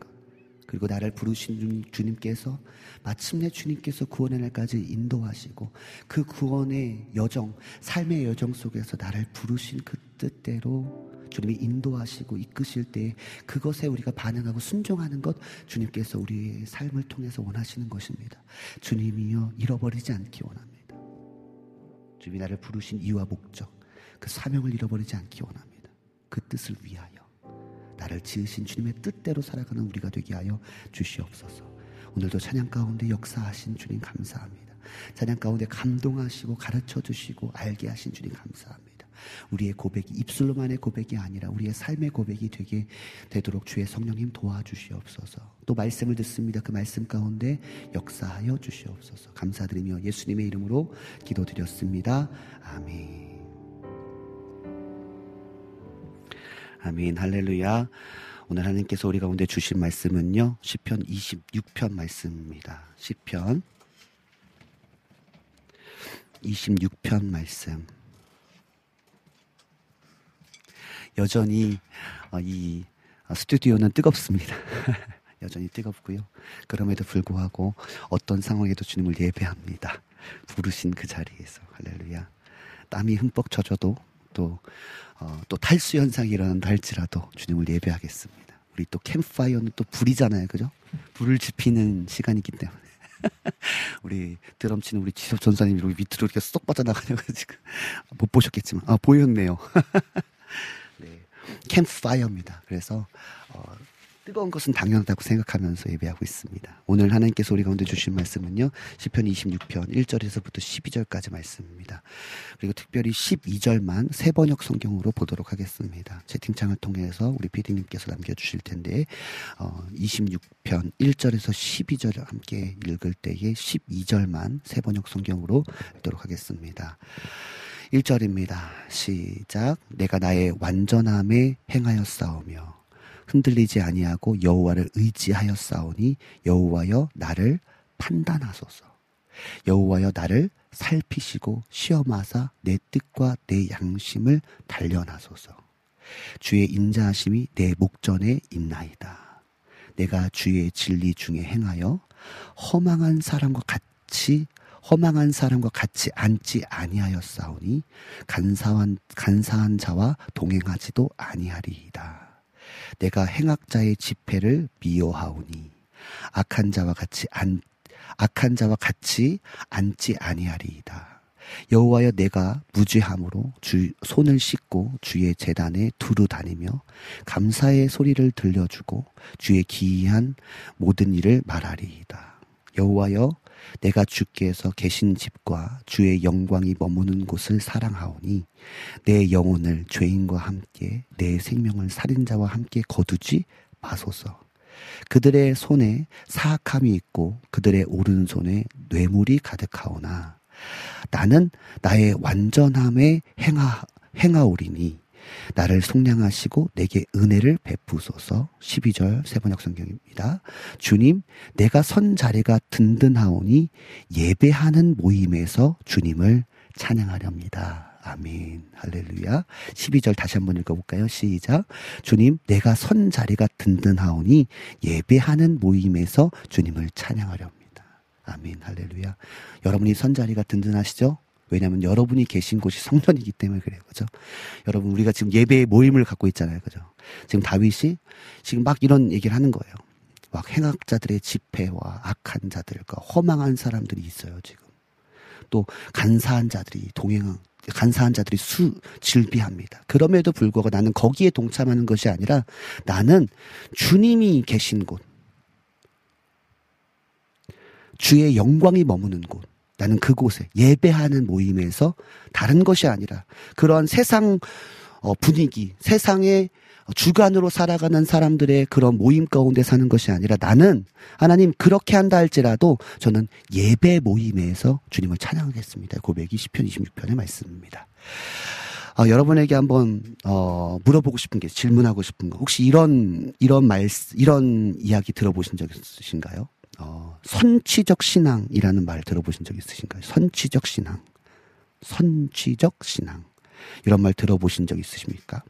그리고 나를 부르신 주님께서 마침내 주님께서 구원의 날까지 인도하시고 그 구원의 여정, 삶의 여정 속에서 나를 부르신 그 뜻대로 주님이 인도하시고 이끄실 때 그것에 우리가 반응하고 순종하는 것 주님께서 우리의 삶을 통해서 원하시는 것입니다. 주님이여 잃어버리지 않기 원합니다. 주님이 나를 부르신 이유와 목적, 그 사명을 잃어버리지 않기 원합니다. 그 뜻을 위하여 나를 지으신 주님의 뜻대로 살아가는 우리가 되게 하여 주시옵소서. 오늘도 찬양 가운데 역사하신 주님 감사합니다. 찬양 가운데 감동하시고 가르쳐 주시고 알게 하신 주님 감사합니다. 우리의 고백이 입술로만의 고백이 아니라 우리의 삶의 고백이 되게 되도록 주의 성령님 도와주시옵소서. 또 말씀을 듣습니다. 그 말씀 가운데 역사하여 주시옵소서. 감사드리며 예수님의 이름으로 기도드렸습니다. 아멘. 아멘. 할렐루야. 오늘 하나님께서 우리 가운데 주신 말씀은요 시편 이십육 편 말씀입니다. 시편 이십육 편 말씀. 여전히 이 스튜디오는 뜨겁습니다. 여전히 뜨겁고요. 그럼에도 불구하고 어떤 상황에도 주님을 예배합니다. 부르신 그 자리에서. 할렐루야. 땀이 흠뻑 젖어도 또, 어, 또 탈수 현상이 일어난다 할지라도 주님을 예배하겠습니다. 우리 또 캠프파이어는 또 불이잖아요. 그죠? 불을 지피는 시간이기 때문에. 우리 드럼 치는 우리 지섭 전사님 여기 밑으로 이렇게 쏙 빠져나가냐고 지금 못 보셨겠지만, 아, 보였네요. 캠프파이어입니다. 그래서 어, 뜨거운 것은 당연하다고 생각하면서 예배하고 있습니다. 오늘 하나님께서 우리 가운데 주신 말씀은요 시편 이십육 편 일 절에서부터 십이 절까지 말씀입니다. 그리고 특별히 십이 절만 새번역 성경으로 보도록 하겠습니다. 채팅창을 통해서 우리 피디님께서 남겨주실 텐데 어, 이십육 편 일 절에서 십이 절을 함께 읽을 때에 십이 절만 새번역 성경으로 읽도록 하겠습니다. 일 절입니다. 시작. 내가 나의 완전함에 행하였사오며 흔들리지 아니하고 여호와를 의지하였사오니 여호와여 나를 판단하소서. 여호와여 나를 살피시고 시험하사 내 뜻과 내 양심을 단련하소서. 주의 인자하심이 내 목전에 있나이다. 내가 주의 진리 중에 행하여 허망한 사람과 같이 허망한 사람과 같이 앉지 아니하였사오니 간사한, 간사한 자와 동행하지도 아니하리이다. 내가 행악자의 집회를 미워하오니 악한 자와 같이 안, 악한 자와 같이 앉지 아니하리이다. 여호와여 내가 무죄함으로 주, 손을 씻고 주의 제단에 두루 다니며 감사의 소리를 들려주고 주의 기이한 모든 일을 말하리이다. 여호와여 내가 주께서 계신 집과 주의 영광이 머무는 곳을 사랑하오니 내 영혼을 죄인과 함께 내 생명을 살인자와 함께 거두지 마소서. 그들의 손에 사악함이 있고 그들의 오른손에 뇌물이 가득하오나 나는 나의 완전함에 행하, 행하오리니 나를 속량하시고 내게 은혜를 베푸소서. 십이 절 새번역 성경입니다. 주님 내가 선 자리가 든든하오니 예배하는 모임에서 주님을 찬양하렵니다. 아멘. 할렐루야. 십이 절 다시 한번 읽어볼까요? 시작. 주님 내가 선 자리가 든든하오니 예배하는 모임에서 주님을 찬양하렵니다. 아멘. 할렐루야. 여러분이 선 자리가 든든하시죠? 왜냐하면 여러분이 계신 곳이 성전이기 때문에 그래요. 그죠? 여러분 우리가 지금 예배의 모임을 갖고 있잖아요. 그죠? 지금 다윗이 지금 막 이런 얘기를 하는 거예요. 막 행악자들의 집회와 악한 자들과 허망한 사람들이 있어요. 지금 또 간사한 자들이 동행 간사한 자들이 수 질비합니다. 그럼에도 불구하고 나는 거기에 동참하는 것이 아니라 나는 주님이 계신 곳, 주의 영광이 머무는 곳, 나는 그곳에 예배하는 모임에서 다른 것이 아니라 그러한 세상 분위기, 세상의 주관으로 살아가는 사람들의 그런 모임 가운데 사는 것이 아니라, 나는 하나님 그렇게 한다 할지라도 저는 예배 모임에서 주님을 찬양하겠습니다. 고백이 시편 이십육 편의 말씀입니다. 어, 여러분에게 한번 어, 물어보고 싶은 게, 질문하고 싶은 거, 혹시 이런 이런 말 이런 이야기 들어보신 적 있으신가요? 어, 선취적 신앙이라는 말 들어보신 적 있으신가요? 선취적 신앙, 선취적 신앙, 이런 말 들어보신 적 있으십니까?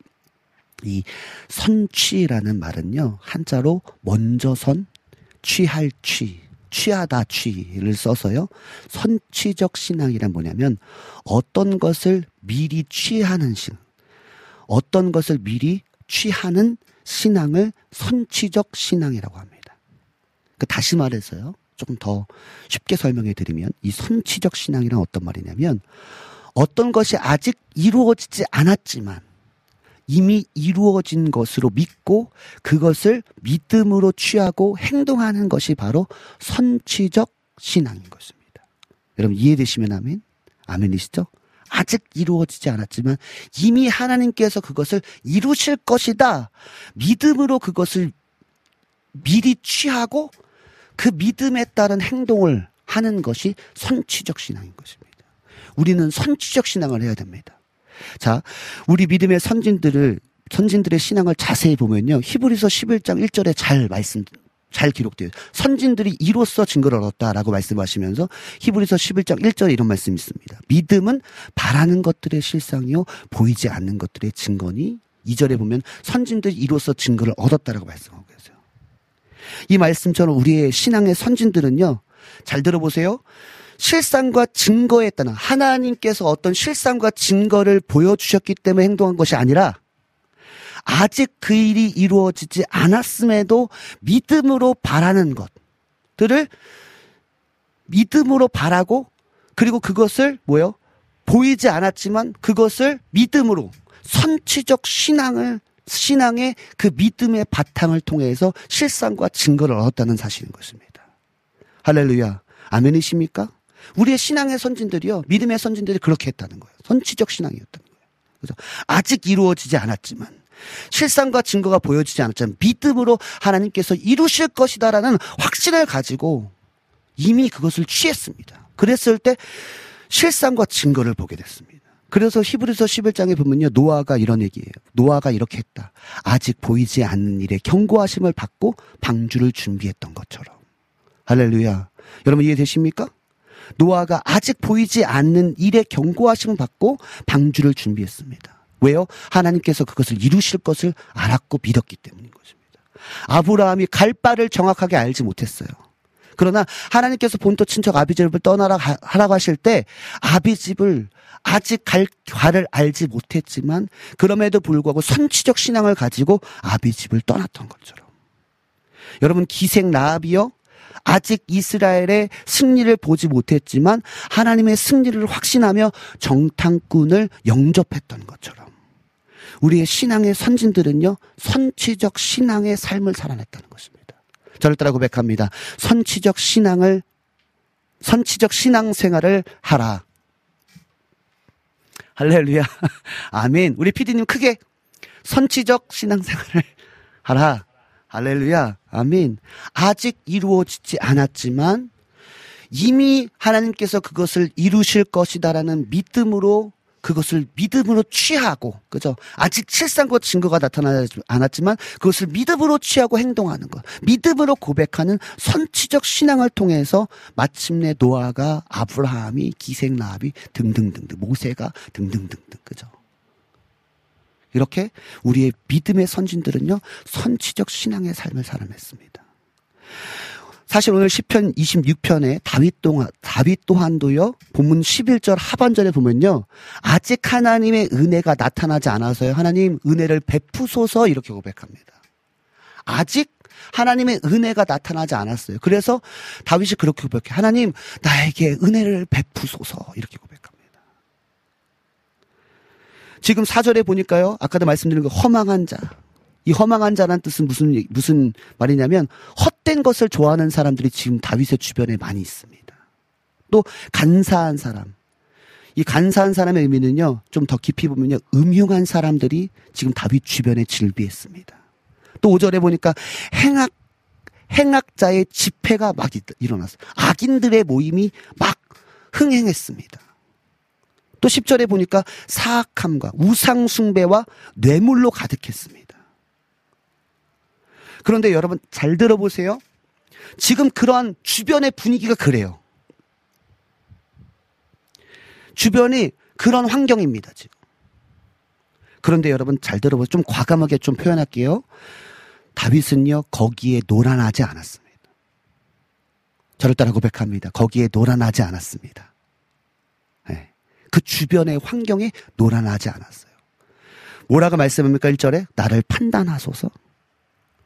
이 선취라는 말은요, 한자로 먼저 선, 취할 취, 취하다 취를 써서요, 선취적 신앙이란 뭐냐면 어떤 것을 미리 취하는 신, 어떤 것을 미리 취하는 신앙을 선취적 신앙이라고 합니다. 그러니까 다시 말해서요, 조금 더 쉽게 설명해 드리면, 이 선취적 신앙이란 어떤 말이냐면 어떤 것이 아직 이루어지지 않았지만 이미 이루어진 것으로 믿고 그것을 믿음으로 취하고 행동하는 것이 바로 선취적 신앙인 것입니다. 여러분 이해되시면 아멘? 아멘이시죠? 아직 이루어지지 않았지만 이미 하나님께서 그것을 이루실 것이다. 믿음으로 그것을 미리 취하고 그 믿음에 따른 행동을 하는 것이 선취적 신앙인 것입니다. 우리는 선취적 신앙을 해야 됩니다. 자, 우리 믿음의 선진들을, 선진들의 신앙을 자세히 보면요, 히브리서 십일 장 일 절에 잘 말씀, 잘 기록돼요. 선진들이 이로써 증거를 얻었다라고 말씀하시면서 히브리서 십일 장 일 절에 이런 말씀이 있습니다. 믿음은 바라는 것들의 실상이요, 보이지 않는 것들의 증거니, 이 절에 보면 선진들이 이로써 증거를 얻었다라고 말씀하고 계세요. 이 말씀처럼 우리의 신앙의 선진들은요, 잘 들어보세요. 실상과 증거에 따른, 하나님께서 어떤 실상과 증거를 보여주셨기 때문에 행동한 것이 아니라 아직 그 일이 이루어지지 않았음에도 믿음으로 바라는 것들을 믿음으로 바라고, 그리고 그것을 뭐요? 보이지 않았지만 그것을 믿음으로, 선취적 신앙을, 신앙의 그 믿음의 바탕을 통해서 실상과 증거를 얻었다는 사실인 것입니다. 할렐루야. 아멘이십니까? 우리의 신앙의 선진들이요, 믿음의 선진들이 그렇게 했다는 거예요. 선취적 신앙이었다는 거예요. 그래서 아직 이루어지지 않았지만, 실상과 증거가 보여지지 않았지만 믿음으로 하나님께서 이루실 것이다라는 확신을 가지고 이미 그것을 취했습니다. 그랬을 때 실상과 증거를 보게 됐습니다. 그래서 히브리서 십일 장에 보면요, 노아가 이런 얘기예요. 노아가 이렇게 했다. 아직 보이지 않는 일에 경고하심을 받고 방주를 준비했던 것처럼. 할렐루야. 여러분 이해되십니까? 노아가 아직 보이지 않는 일에 경고하심을 받고 방주를 준비했습니다. 왜요? 하나님께서 그것을 이루실 것을 알았고 믿었기 때문인 것입니다. 아브라함이 갈 바를 정확하게 알지 못했어요. 그러나 하나님께서 본토 친척 아비집을 떠나라 하라고 하실 때 아비집을 아직 갈 바를 알지 못했지만 그럼에도 불구하고 선취적 신앙을 가지고 아비집을 떠났던 것처럼, 여러분 기생 라합이요, 아직 이스라엘의 승리를 보지 못했지만 하나님의 승리를 확신하며 정탐꾼을 영접했던 것처럼, 우리의 신앙의 선진들은요, 선취적 신앙의 삶을 살아냈다는 것입니다. 저를 따라 고백합니다. 선취적 신앙을, 선취적 신앙 생활을 하라. 할렐루야. 아멘. 우리 피디님 크게 선취적 신앙 생활을 하라. 할렐루야. 아멘. 아직 이루어지지 않았지만 이미 하나님께서 그것을 이루실 것이다라는 믿음으로, 그것을 믿음으로 취하고, 그죠? 아직 실상과 증거가 나타나지 않았지만 그것을 믿음으로 취하고 행동하는 것, 믿음으로 고백하는 선취적 신앙을 통해서 마침내 노아가, 아브라함이, 기생 라합이 등등등등, 모세가 등등등등, 그죠? 이렇게 우리의 믿음의 선진들은요, 선취적 신앙의 삶을 살아냈습니다. 사실 오늘 시편 이십육 편의 다윗, 동안, 다윗 또한도요, 본문 십일 절 하반절에 보면요, 아직 하나님의 은혜가 나타나지 않아서요, 하나님 은혜를 베푸소서, 이렇게 고백합니다. 아직 하나님의 은혜가 나타나지 않았어요. 그래서 다윗이 그렇게 고백해요. 하나님 나에게 은혜를 베푸소서, 이렇게 고백합니다. 지금 사 절에 보니까요, 아까도 말씀드린 그 허망한 자, 이 허망한 자란 뜻은 무슨 무슨 말이냐면 헛된 것을 좋아하는 사람들이 지금 다윗의 주변에 많이 있습니다. 또 간사한 사람, 이 간사한 사람의 의미는요, 좀 더 깊이 보면요, 음흉한 사람들이 지금 다윗 주변에 즐비했습니다. 또 오 절에 보니까 행악, 행악자의 집회가 막 일어났어요. 악인들의 모임이 막 흥행했습니다. 또 십 절에 보니까 사악함과 우상숭배와 뇌물로 가득했습니다. 그런데 여러분 잘 들어보세요. 지금 그러한 주변의 분위기가 그래요. 주변이 그런 환경입니다, 지금. 그런데 여러분 잘 들어보세요. 좀 과감하게 좀 표현할게요. 다윗은요, 거기에 노란하지 않았습니다. 저를 따라 고백합니다. 거기에 노란하지 않았습니다. 네. 그 주변의 환경에 노란하지 않았어요. 뭐라고 말씀합니까? 일 절에 나를 판단하소서,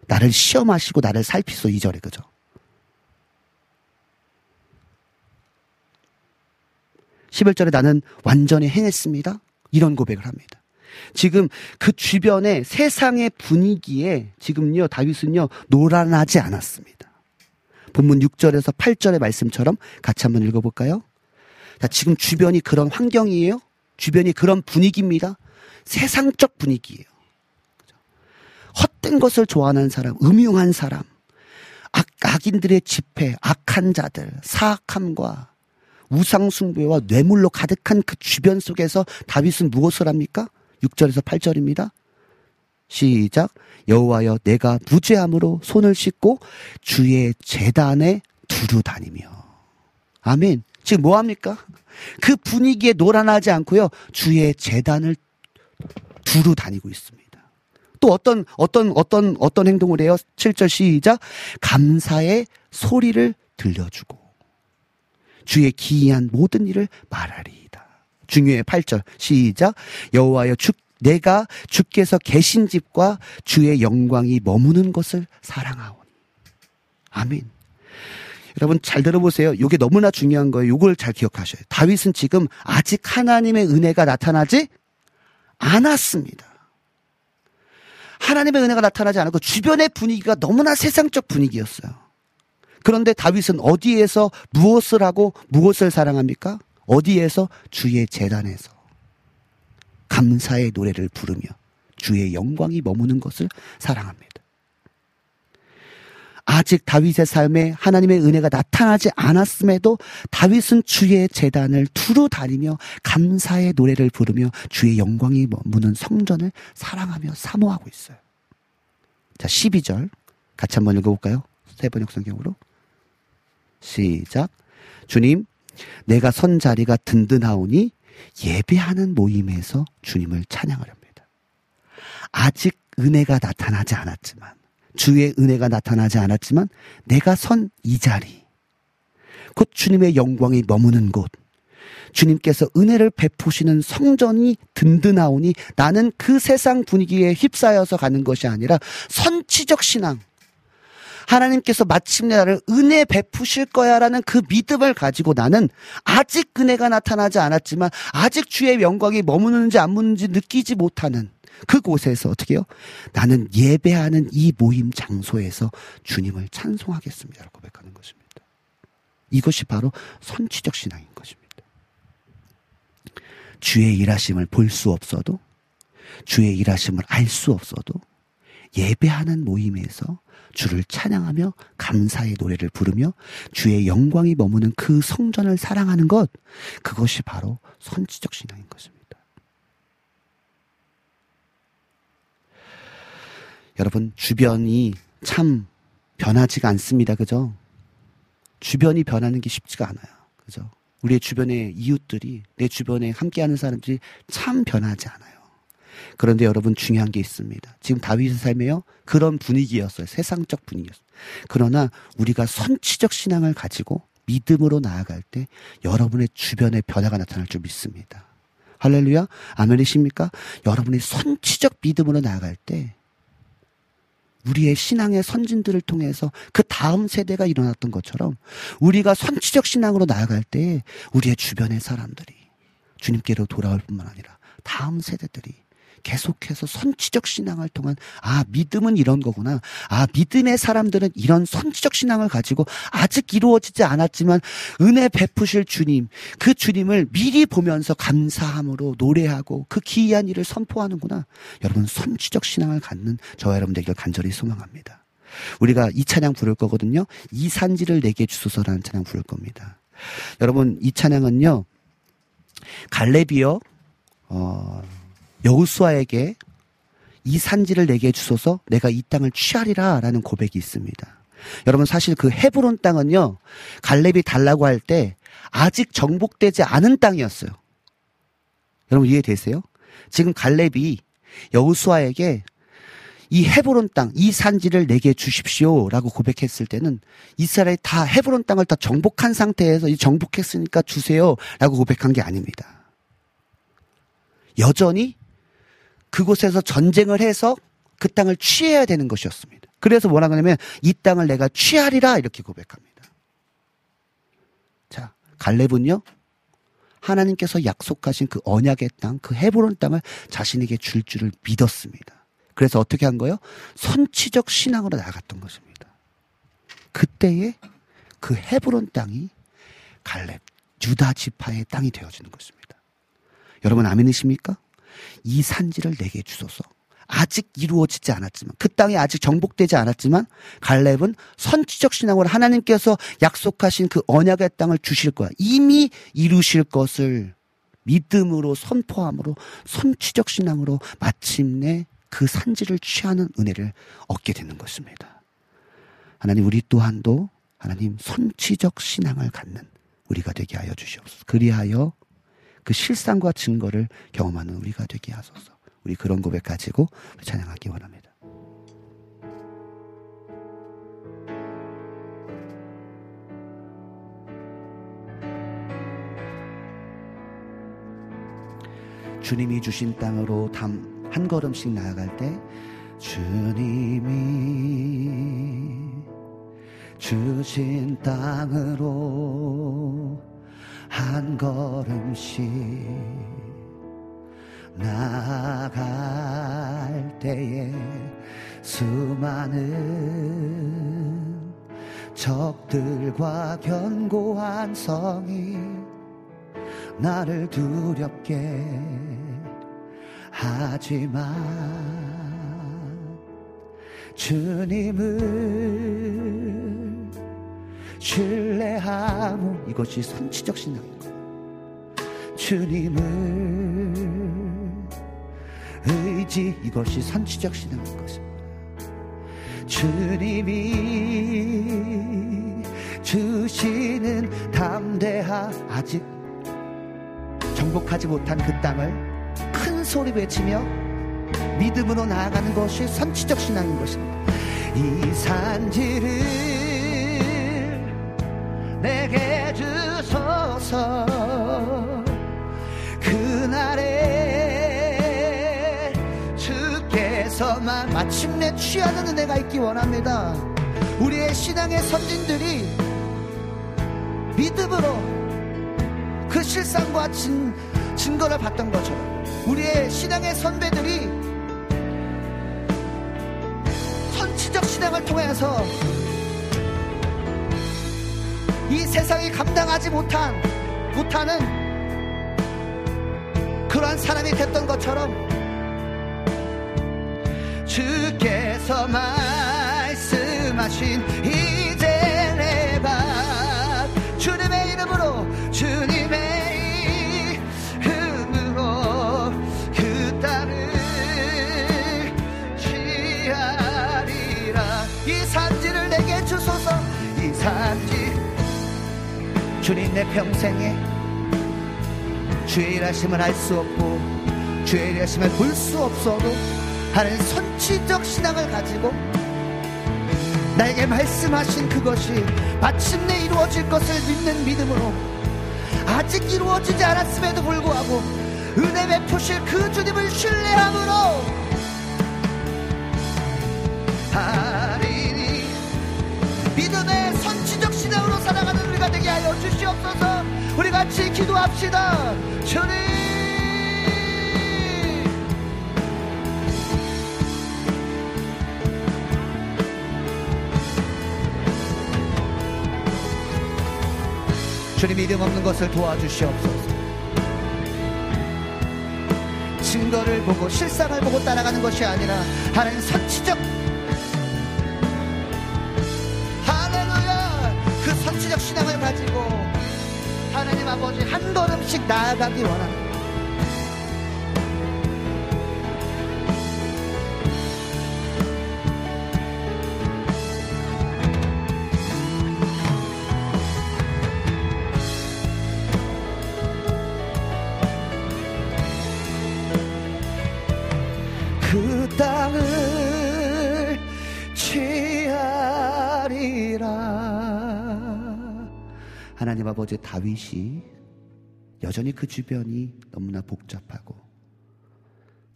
나를 시험하시고 나를 살피소. 이 절에 그죠? 십일 절에 나는 완전히 행했습니다. 이런 고백을 합니다. 지금 그 주변의 세상의 분위기에 지금요, 다윗은요, 노란하지 않았습니다. 본문 육 절에서 팔 절의 말씀처럼 같이 한번 읽어볼까요? 자, 지금 주변이 그런 환경이에요. 주변이 그런 분위기입니다. 세상적 분위기예요. 헛된 것을 좋아하는 사람, 음흉한 사람, 악, 악인들의 집회, 악한 자들, 사악함과 우상숭배와 뇌물로 가득한 그 주변 속에서 다윗은 무엇을 합니까? 육 절에서 팔 절입니다. 시작. 여호와여, 내가 무죄함으로 손을 씻고 주의 제단에 두루 다니며. 아멘. 지금 뭐합니까? 그 분위기에 노란하지 않고요, 주의 제단을 두루 다니고 있습니다. 또 어떤 어떤 어떤 어떤 행동을 해요? 칠 절 시작. 감사의 소리를 들려주고 주의 기이한 모든 일을 말하리이다. 중요해. 팔 절 시작. 여호와여, 주, 내가 주께서 계신 집과 주의 영광이 머무는 것을 사랑하온. 아멘. 여러분 잘 들어보세요. 이게 너무나 중요한 거예요. 이걸 잘 기억하셔야 돼요. 다윗은 지금 아직 하나님의 은혜가 나타나지 않았습니다. 하나님의 은혜가 나타나지 않았고 주변의 분위기가 너무나 세상적 분위기였어요. 그런데 다윗은 어디에서 무엇을 하고 무엇을 사랑합니까? 어디에서? 주의 제단에서 감사의 노래를 부르며 주의 영광이 머무는 것을 사랑합니다. 아직 다윗의 삶에 하나님의 은혜가 나타나지 않았음에도 다윗은 주의 제단을 두루 다니며 감사의 노래를 부르며 주의 영광이 머무는 성전을 사랑하며 사모하고 있어요. 자, 십이 절 같이 한번 읽어볼까요? 새번역 성경으로. 시작. 주님, 내가 선 자리가 든든하오니 예배하는 모임에서 주님을 찬양하렵니다. 아직 은혜가 나타나지 않았지만, 주의 은혜가 나타나지 않았지만, 내가 선 이 자리, 곧 주님의 영광이 머무는 곳, 주님께서 은혜를 베푸시는 성전이 든든하오니, 나는 그 세상 분위기에 휩싸여서 가는 것이 아니라 선지적 신앙, 하나님께서 마침내 나를 은혜 베푸실 거야라는 그 믿음을 가지고, 나는 아직 은혜가 나타나지 않았지만 아직 주의 영광이 머무는지 안 머무는지 느끼지 못하는 그곳에서 어떻게 해요? 나는 예배하는 이 모임 장소에서 주님을 찬송하겠습니다 라고 고백하는 것입니다. 이것이 바로 선지적 신앙인 것입니다. 주의 일하심을 볼 수 없어도, 주의 일하심을 알 수 없어도, 예배하는 모임에서 주를 찬양하며 감사의 노래를 부르며 주의 영광이 머무는 그 성전을 사랑하는 것, 그것이 바로 선지적 신앙인 것입니다. 여러분, 주변이 참 변하지가 않습니다. 그죠? 주변이 변하는 게 쉽지가 않아요. 그죠? 우리의 주변의 이웃들이, 내 주변에 함께하는 사람들이 참 변하지 않아요. 그런데 여러분 중요한 게 있습니다. 지금 다윗의 삶에요, 그런 분위기였어요. 세상적 분위기였어요. 그러나 우리가 선지적 신앙을 가지고 믿음으로 나아갈 때 여러분의 주변에 변화가 나타날 줄 믿습니다. 할렐루야. 아멘이십니까? 여러분이 선지적 믿음으로 나아갈 때 우리의 신앙의 선진들을 통해서 그 다음 세대가 일어났던 것처럼, 우리가 선지적 신앙으로 나아갈 때 우리의 주변의 사람들이 주님께로 돌아올 뿐만 아니라 다음 세대들이 계속해서 선지적 신앙을 통한, 아, 믿음은 이런 거구나, 아, 믿음의 사람들은 이런 선지적 신앙을 가지고 아직 이루어지지 않았지만 은혜 베푸실 주님, 그 주님을 미리 보면서 감사함으로 노래하고 그 기이한 일을 선포하는구나. 여러분, 선지적 신앙을 갖는 저와 여러분들에게 간절히 소망합니다. 우리가 이 찬양 부를 거거든요. 이 산지를 내게 주소서라는 찬양 부를 겁니다. 여러분, 이 찬양은요, 갈렙이요, 어, 여호수아에게 이 산지를 내게 주소서, 내가 이 땅을 취하리라 라는 고백이 있습니다. 여러분, 사실 그 헤브론 땅은요, 갈렙이 달라고 할 때 아직 정복되지 않은 땅이었어요. 여러분, 이해되세요? 지금 갈렙이 여호수아에게 이 헤브론 땅, 이 산지를 내게 주십시오 라고 고백했을 때는 이스라엘이 다 헤브론 땅을 다 정복한 상태에서 이 정복했으니까 주세요 라고 고백한 게 아닙니다. 여전히 그곳에서 전쟁을 해서 그 땅을 취해야 되는 것이었습니다. 그래서 뭐라고 하냐면, 이 땅을 내가 취하리라, 이렇게 고백합니다. 자, 갈렙은요, 하나님께서 약속하신 그 언약의 땅, 그 헤브론 땅을 자신에게 줄 줄을 믿었습니다. 그래서 어떻게 한 거예요? 선지적 신앙으로 나갔던 것입니다. 그때의 그 헤브론 땅이 갈렙, 유다 지파의 땅이 되어지는 것입니다. 여러분, 아멘이십니까? 이 산지를 내게 주소서. 아직 이루어지지 않았지만, 그 땅이 아직 정복되지 않았지만, 갈렙은 선지적 신앙으로 하나님께서 약속하신 그 언약의 땅을 주실 거야, 이미 이루실 것을 믿음으로 선포함으로, 선지적 신앙으로 마침내 그 산지를 취하는 은혜를 얻게 되는 것입니다. 하나님, 우리 또한도 하나님 선지적 신앙을 갖는 우리가 되게 하여 주시옵소서. 그리하여 그 실상과 증거를 경험하는 우리가 되게 하소서. 우리 그런 고백 가지고 찬양하기 원합니다. 주님이 주신 땅으로 담 한 걸음씩 나아갈 때, 주님이 주신 땅으로 한 걸음씩 나아갈 때에 수많은 적들과 견고한 성이 나를 두렵게 하지만 주님을 신뢰하고, 이것이 선지적 신앙이고, 주님을 의지, 이것이 선지적 신앙인 것입니다. 주님이 주시는 담대하, 아직 정복하지 못한 그 땅을 큰 소리 외치며 믿음으로 나아가는 것이 선지적 신앙인 것입니다. 이 산지를 내게 주소서, 그날에 주께서만 마침내 취하는 은혜가 있기 원합니다. 우리의 신앙의 선진들이 믿음으로 그 실상과 진, 증거를 받던 것처럼, 우리의 신앙의 선배들이 선지적 신앙을 통해서 이 세상이 감당하지 못한, 못하는 그러한 사람이 됐던 것처럼, 주께서 말씀하신 이제 내가 주님의 이름으로, 주님의 주소서, 이 산지. 주님, 내 평생에 주의 일하심을 알 수 없고 주의 일하심을 볼 수 없어도 하는 선지적 신앙을 가지고 나에게 말씀하신 그것이 마침내 이루어질 것을 믿는 믿음으로, 아직 이루어지지 않았음에도 불구하고 은혜 베푸실 그 주님을 신뢰함으로 하리, 믿음의 선지적 신앙으로 살아가는 우리가 되게 하여 주시옵소서. 우리 같이 기도합시다. 주님, 주님, 믿음 없는 것을 도와주시옵소서. 증거를 보고 실상을 보고 따라가는 것이 아니라 하나님 선지적, 할렐루야, 그 선지적 신앙을 가지고 하나님 아버지 한 걸음씩 나아가기 원합니다. 하나님 아버지, 다윗이 여전히 그 주변이 너무나 복잡하고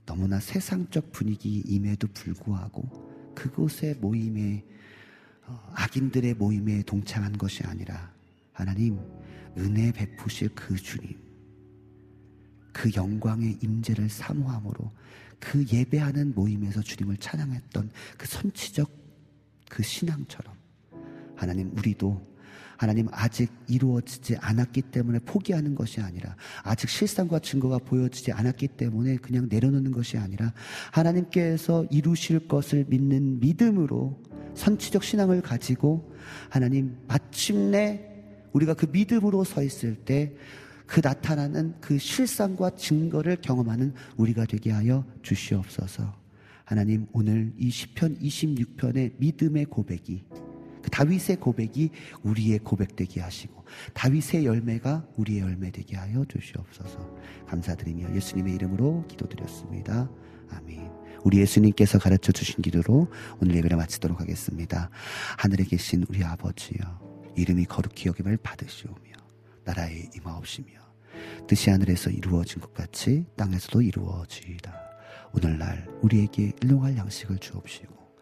너무나 세상적 분위기임에도 불구하고 그곳의 모임에, 악인들의 모임에 동참한 것이 아니라 하나님 은혜 베푸실 그 주님, 그 영광의 임재를 사모함으로 그 예배하는 모임에서 주님을 찬양했던 그 선지적 그 신앙처럼 하나님, 우리도 하나님 아직 이루어지지 않았기 때문에 포기하는 것이 아니라, 아직 실상과 증거가 보여지지 않았기 때문에 그냥 내려놓는 것이 아니라, 하나님께서 이루실 것을 믿는 믿음으로 선지적 신앙을 가지고 하나님 마침내 우리가 그 믿음으로 서 있을 때 그 나타나는 그 실상과 증거를 경험하는 우리가 되게 하여 주시옵소서. 하나님, 오늘 이 시편 이십육 편의 믿음의 고백이, 그 다윗의 고백이 우리의 고백되게 하시고 다윗의 열매가 우리의 열매되게 하여 주시옵소서. 감사드리며 예수님의 이름으로 기도드렸습니다. 아멘. 우리 예수님께서 가르쳐 주신 기도로 오늘 예배를 마치도록 하겠습니다. 하늘에 계신 우리 아버지여, 이름이 거룩히 여김을 받으시오며 나라에 임하옵시며 뜻이 하늘에서 이루어진 것 같이 땅에서도 이루어지이다. 오늘날 우리에게 일용할 양식을 주옵시고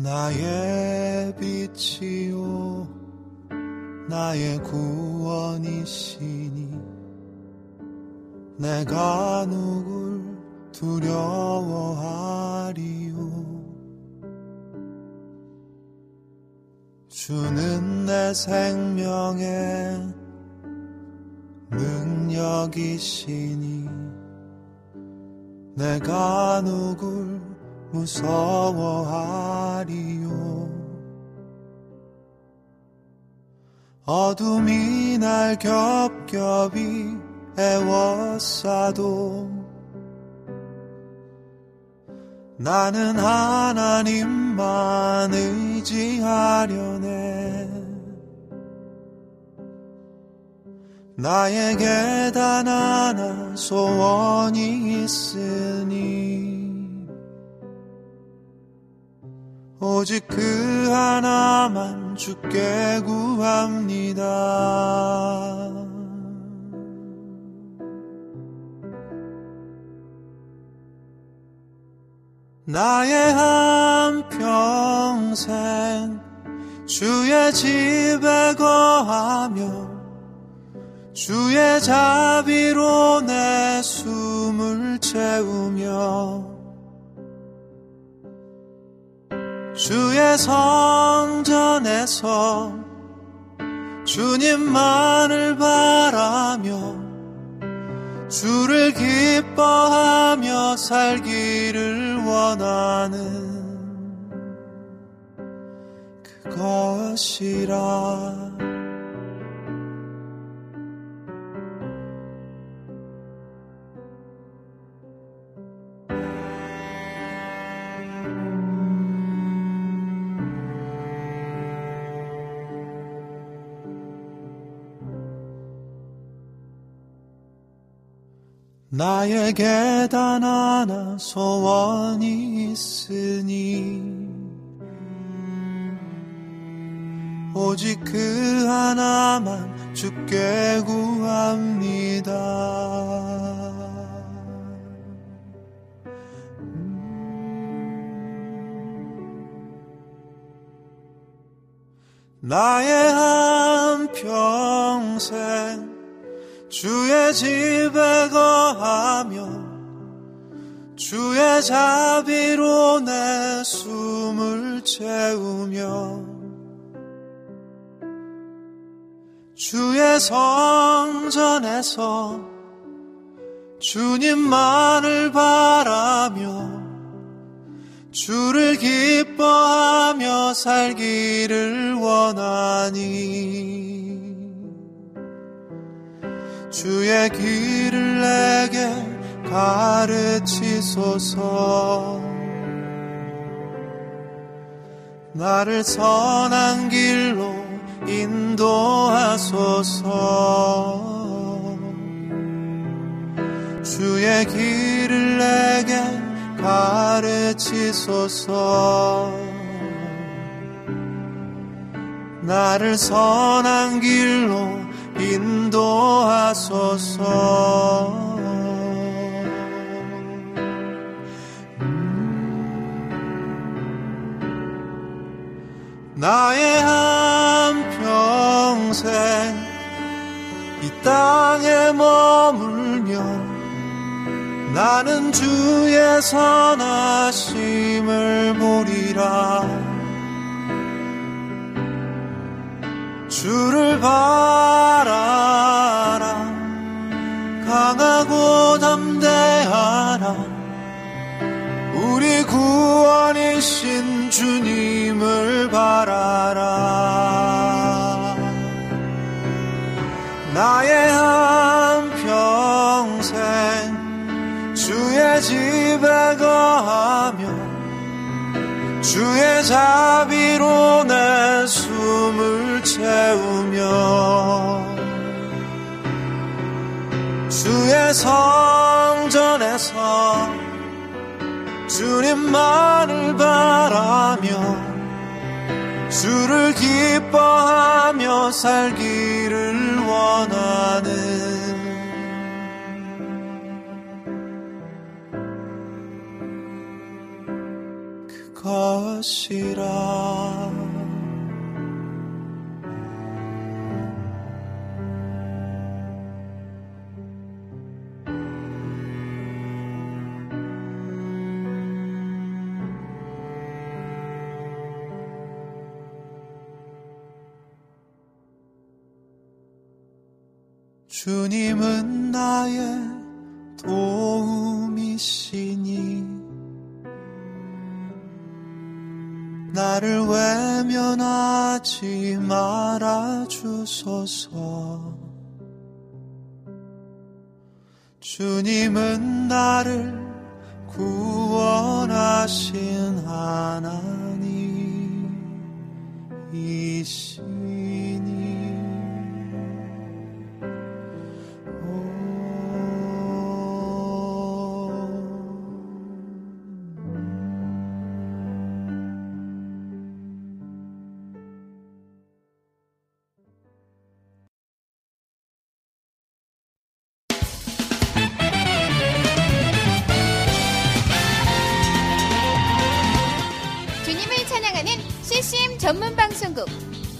나의 빛이요 나의 구원이시니 내가 누굴 두려워하리요. 주는 내 생명의 능력이시니 내가 누굴 무서워하리요. 어둠이 날 겹겹이 애워싸도 나는 하나님만 의지하려네. 나에게 단 하나 소원이 있으니 오직 그 하나만 주께 구합니다. 나의 한평생 주의 집에 거하며 주의 자비로 내 숨을 채우며 주의 성전에서 주님만을 바라며 주를 기뻐하며 살기를 원하는 그것이라. 나에게 단 하나 소원이 있으니 오직 그 하나만 주께 구합니다. 나의 한평생 주의 집에 거하며 주의 자비로 내 숨을 채우며 주의 성전에서 주님만을 바라며 주를 기뻐하며 살기를 원하니 주의 길을 내게 가르치소서. 나를 선한 길로 인도하소서. 주의 길을 내게 가르치소서. 나를 선한 길로 인도하소서. 음. 나의 한평생 이 땅에 머물며 나는 주의 선하심을 보리라. 주를 바라라. 강하고 담대하라. 우리 구원이신 주님을 바라라. 나의 한평생 주의 집에 거하며 주의 자비로 내 숨을 채우며 주의 성전에서 주님만을 바라며 주를 기뻐하며 살기를 원하는 것이라. 주님은 나의 도움이시니 나를 외면하지 말아주소서. 주님은 나를 구원하신 하나님이시니. 전문방송국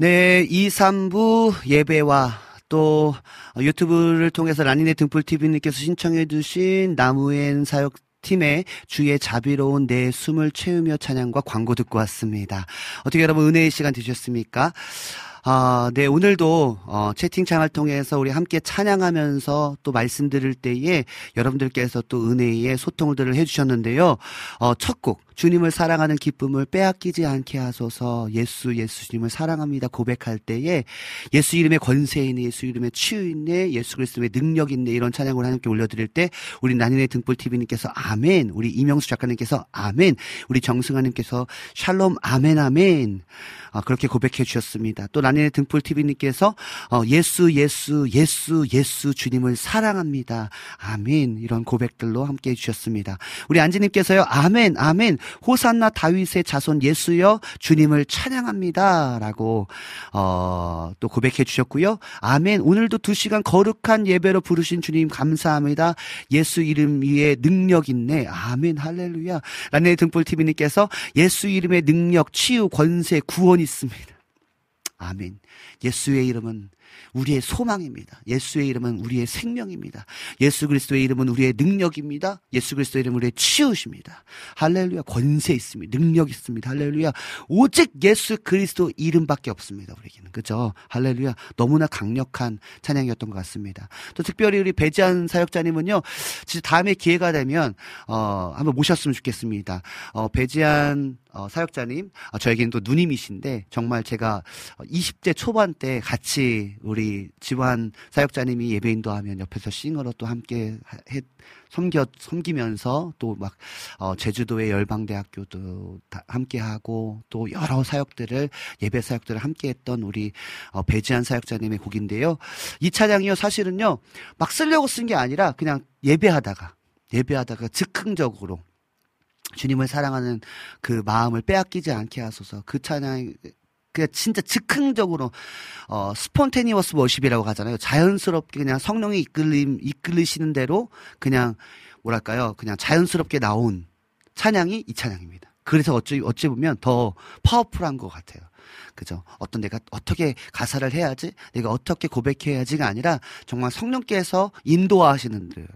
네, 이, 삼 부 예배와 또 유튜브를 통해서 라니네 등불티비님께서 신청해 주신 나무엔 사역팀의 주의 자비로운 내 숨을 채우며 찬양과 광고 듣고 왔습니다. 어떻게 여러분 은혜의 시간 되셨습니까? 아, 네, 오늘도 어, 채팅창을 통해서 우리 함께 찬양하면서 또 말씀 드릴 때에 여러분들께서 또 은혜의 소통들을 해주셨는데요. 어, 첫 곡 주님을 사랑하는 기쁨을 빼앗기지 않게 하소서. 예수 예수님을 사랑합니다 고백할 때에 예수 이름의 권세 있네, 예수 이름의 치유 있네, 예수 그리스도의 능력 있네, 이런 찬양을 하나님께 올려드릴 때 우리 나니네 등불티비님께서 아멘, 우리 이명수 작가님께서 아멘, 우리 정승아님께서 샬롬 아멘 아멘, 아, 그렇게 고백해 주셨습니다. 또 나니네 등불티비님께서 어, 예수 예수 예수 예수 주님을 사랑합니다 아멘, 이런 고백들로 함께 해주셨습니다. 우리 안지님께서요 아멘 아멘 호산나 다윗의 자손 예수여 주님을 찬양합니다 라고 어, 또 고백해 주셨고요. 아멘, 오늘도 두 시간 거룩한 예배로 부르신 주님 감사합니다 예수 이름 위에 능력 있네 아멘 할렐루야. 라네 등불티비님께서 예수 이름의 능력 치유 권세 구원 있습니다 아멘. 예수의 이름은 우리의 소망입니다. 예수의 이름은 우리의 생명입니다. 예수 그리스도의 이름은 우리의 능력입니다. 예수 그리스도의 이름은 우리의 치유십니다. 할렐루야. 권세 있습니다. 능력 있습니다. 할렐루야. 오직 예수 그리스도 이름밖에 없습니다. 우리에게는. 그죠? 할렐루야. 너무나 강력한 찬양이었던 것 같습니다. 또 특별히 우리 배지한 사역자님은요, 진짜 다음에 기회가 되면 어, 한번 모셨으면 좋겠습니다. 어, 배지한 어, 사역자님, 어, 저에게는 또 누님이신데 정말 제가 이십 대 초반 때 같이 우리 지환 사역자님이 예배인도 하면 옆에서 싱어로 또 함께 해, 섬겨, 섬기면서 또 막 어, 제주도의 열방대학교도 다 함께하고 또 여러 사역들을 예배 사역들을 함께했던 우리 어, 배지한 사역자님의 곡인데요. 이 찬양이요 사실은요 막 쓰려고 쓴 게 아니라 그냥 예배하다가 예배하다가 즉흥적으로 주님을 사랑하는 그 마음을 빼앗기지 않게 하소서, 그 찬양 그냥 진짜 즉흥적으로 어, 스폰테니어스 워십이라고 하잖아요. 자연스럽게 그냥 성령이 이끌림, 이끌리시는 대로 그냥 뭐랄까요, 그냥 자연스럽게 나온 찬양이 이 찬양입니다. 그래서 어찌, 어찌 보면 더 파워풀한 것 같아요. 그죠? 어떤 내가 어떻게 가사를 해야지, 내가 어떻게 고백해야지가 아니라 정말 성령께서 인도하시는 대로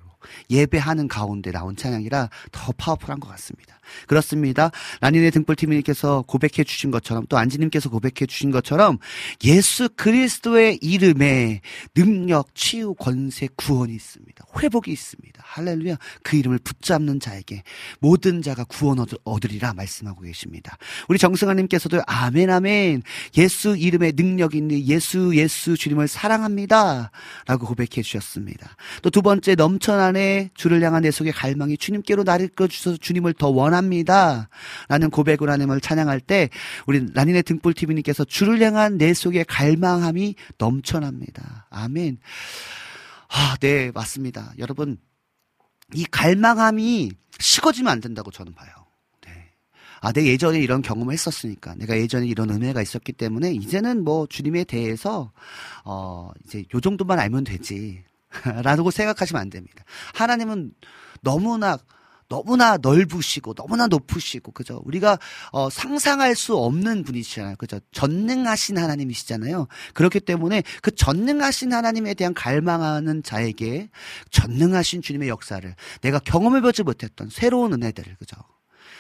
예배하는 가운데 나온 찬양이라 더 파워풀한 것 같습니다. 그렇습니다. 라니네 등불TV님께서 고백해 주신 것처럼, 또 안지님께서 고백해 주신 것처럼 예수 그리스도의 이름에 능력, 치유, 권세, 구원이 있습니다. 회복이 있습니다. 할렐루야. 그 이름을 붙잡는 자에게 모든 자가 구원 얻으리라 말씀하고 계십니다. 우리 정승아님께서도 아멘 아멘, 예수 이름에 능력이 있는 예수 예수 주님을 사랑합니다 라고 고백해 주셨습니다. 또 두 번째, 넘쳐나네 주를 향한 내 속의 갈망이 주님께로 나를 끌어주셔서 주님을 더 원합니다 합니다 라는 고백을 하나님을 찬양할 때 우리 라니네 등불티비님께서 주를 향한 내 속의 갈망함이 넘쳐납니다. 아멘. 아, 네, 맞습니다. 여러분, 이 갈망함이 식어지면 안 된다고 저는 봐요. 아, 내가 예전에 이런 경험을 했었으니까, 내가 예전에 이런 은혜가 있었기 때문에 이제는 뭐 주님에 대해서 어, 이제 요 정도만 알면 되지 라고 생각하시면 안 됩니다. 하나님은 너무나 너무나 넓으시고 너무나 높으시고, 그죠? 우리가 어, 상상할 수 없는 분이시잖아요. 그죠? 전능하신 하나님이시잖아요. 그렇기 때문에 그 전능하신 하나님에 대한 갈망하는 자에게 전능하신 주님의 역사를, 내가 경험해보지 못했던 새로운 은혜들을, 그죠?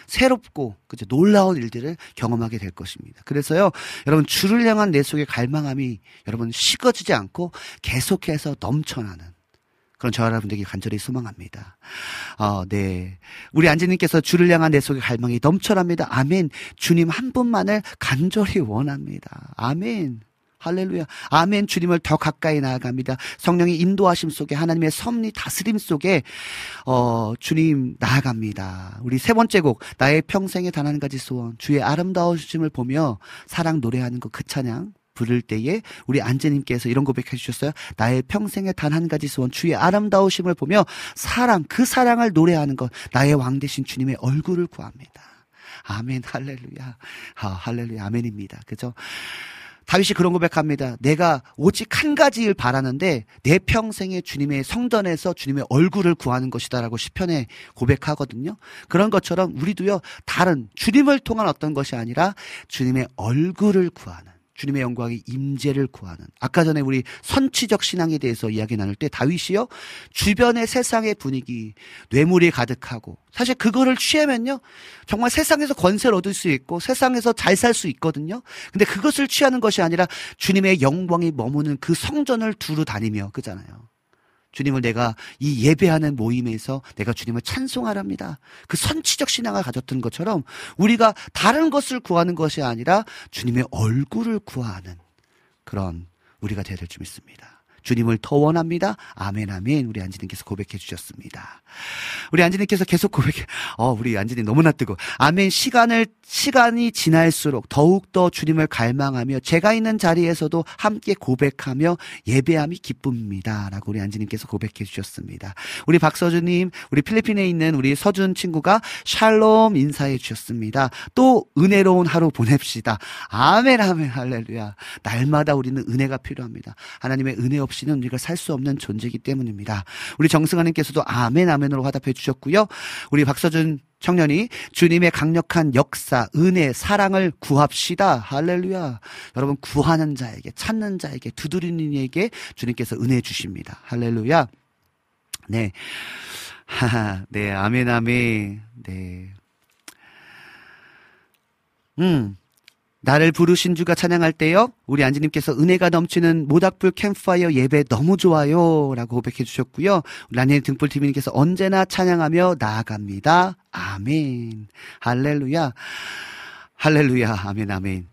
새롭고, 그죠? 놀라운 일들을 경험하게 될 것입니다. 그래서요, 여러분, 주를 향한 내 속의 갈망함이 여러분 식어지지 않고 계속해서 넘쳐나는 그런 저 여러분들에게 간절히 소망합니다. 어, 네. 우리 안지님께서 주를 향한 내 속의 갈망이 넘쳐납니다. 아멘. 주님 한 분만을 간절히 원합니다. 아멘. 할렐루야. 아멘. 주님을 더 가까이 나아갑니다. 성령의 인도하심 속에, 하나님의 섭리 다스림 속에 어, 주님 나아갑니다. 우리 세 번째 곡, 나의 평생의 단 한 가지 소원, 주의 아름다우심을 보며 사랑 노래하는 것, 그 찬양 부를 때에 우리 안재님께서 이런 고백해 주셨어요. 나의 평생의 단 한 가지 소원, 주의 아름다우심을 보며 사랑, 그 사랑을 노래하는 것, 나의 왕 되신 주님의 얼굴을 구합니다. 아멘. 할렐루야. 아, 할렐루야. 아멘입니다. 그죠? 다윗이 그런 고백합니다. 내가 오직 한 가지 일 바라는데 내 평생에 주님의 성전에서 주님의 얼굴을 구하는 것이다라고 시편에 고백하거든요. 그런 것처럼 우리도요, 다른 주님을 통한 어떤 것이 아니라 주님의 얼굴을 구하는, 주님의 영광의 임재를 구하는, 아까 전에 우리 선치적 신앙에 대해서 이야기 나눌 때 다윗이요, 주변의 세상의 분위기, 뇌물이 가득하고, 사실 그거를 취하면요 정말 세상에서 권세를 얻을 수 있고 세상에서 잘 살 수 있거든요. 근데 그것을 취하는 것이 아니라 주님의 영광이 머무는 그 성전을 두루 다니며, 그잖아요, 주님을 내가 이 예배하는 모임에서 내가 주님을 찬송하랍니다. 그 선치적 신앙을 가졌던 것처럼 우리가 다른 것을 구하는 것이 아니라 주님의 얼굴을 구하는 그런 우리가 되어야 될 줄 믿습니다. 주님을 더 원합니다. 아멘, 아멘. 우리 안지님께서 고백해 주셨습니다. 우리 안지님께서 계속 고백해, 어, 우리 안지님 너무나 뜨거워. 아멘. 시간을, 시간이 지날수록 더욱더 주님을 갈망하며 제가 있는 자리에서도 함께 고백하며 예배함이 기쁩니다 라고 우리 안지님께서 고백해 주셨습니다. 우리 박서준님, 우리 필리핀에 있는 우리 서준 친구가 샬롬 인사해 주셨습니다. 또 은혜로운 하루 보냅시다. 아멘, 아멘. 할렐루야. 날마다 우리는 은혜가 필요합니다. 하나님의 은혜 없이는 우리가 살 수 없는 존재이기 때문입니다. 우리 정승아님께서도 아멘 아멘으로 화답해 주셨고요. 우리 박서준 청년이 주님의 강력한 역사, 은혜, 사랑을 구합시다. 할렐루야. 여러분, 구하는 자에게, 찾는 자에게, 두드리는 이에게 주님께서 은혜 주십니다. 할렐루야. 네, 하하, 네, 아멘 아멘. 네, 음. 나를 부르신 주가 찬양할 때요, 우리 안지님께서 은혜가 넘치는 모닥불 캠프파이어 예배 너무 좋아요 라고 고백해 주셨고요. 라니네 등불티비님께서 언제나 찬양하며 나아갑니다. 아멘. 할렐루야. 할렐루야. 아멘 아멘.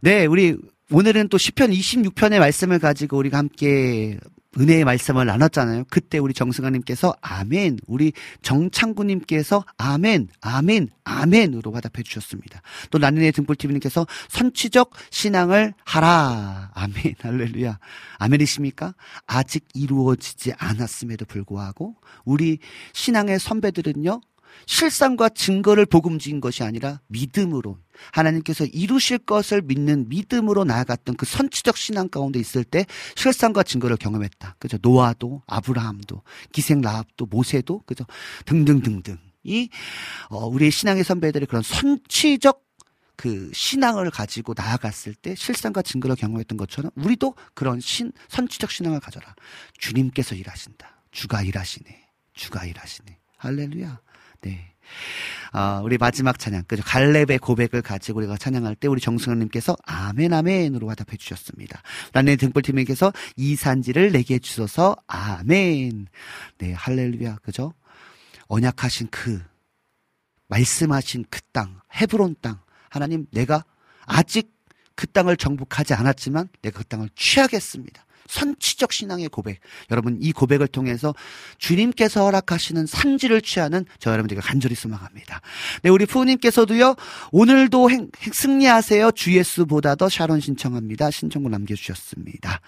네, 우리 오늘은 또 시편 이십육 편의 말씀을 가지고 우리가 함께 은혜의 말씀을 나눴잖아요. 그때 우리 정승아님께서 아멘, 우리 정창구님께서 아멘, 아멘, 아멘으로 화답해 주셨습니다. 또 라니네 등불티비님께서 선취적 신앙을 하라. 아멘, 할렐루야. 아멘이십니까? 아직 이루어지지 않았음에도 불구하고 우리 신앙의 선배들은요, 실상과 증거를 복음지인 것이 아니라 믿음으로, 하나님께서 이루실 것을 믿는 믿음으로 나아갔던 그 선지적 신앙 가운데 있을 때 실상과 증거를 경험했다. 그죠? 노아도, 아브라함도, 기생 라합도, 모세도, 그죠? 등등등등. 이 어, 우리의 신앙의 선배들의 그런 선취적 그 신앙을 가지고 나아갔을 때 실상과 증거를 경험했던 것처럼 우리도 그런 신 선취적 신앙을 가져라. 주님께서 일하신다. 주가 일하시네. 주가 일하시네. 할렐루야. 네. 어, 우리 마지막 찬양, 그죠? 갈렙의 고백을 가지고 우리가 찬양할 때 우리 정승현님께서 아멘, 아멘으로 화답해 주셨습니다. 난내 등불팀님께서 이 산지를 내게 주소서 아멘. 네, 할렐루야. 그죠? 언약하신 그, 말씀하신 그 땅, 헤브론 땅. 하나님, 내가 아직 그 땅을 정복하지 않았지만 내가 그 땅을 취하겠습니다. 선취적 신앙의 고백. 여러분, 이 고백을 통해서 주님께서 허락하시는 산지를 취하는 저 여러분들에게 간절히 소망합니다. 네, 우리 푸우님께서도요, 오늘도 행, 승리하세요. 주 예수보다 더 샤론 신청합니다. 신청곡 남겨주셨습니다.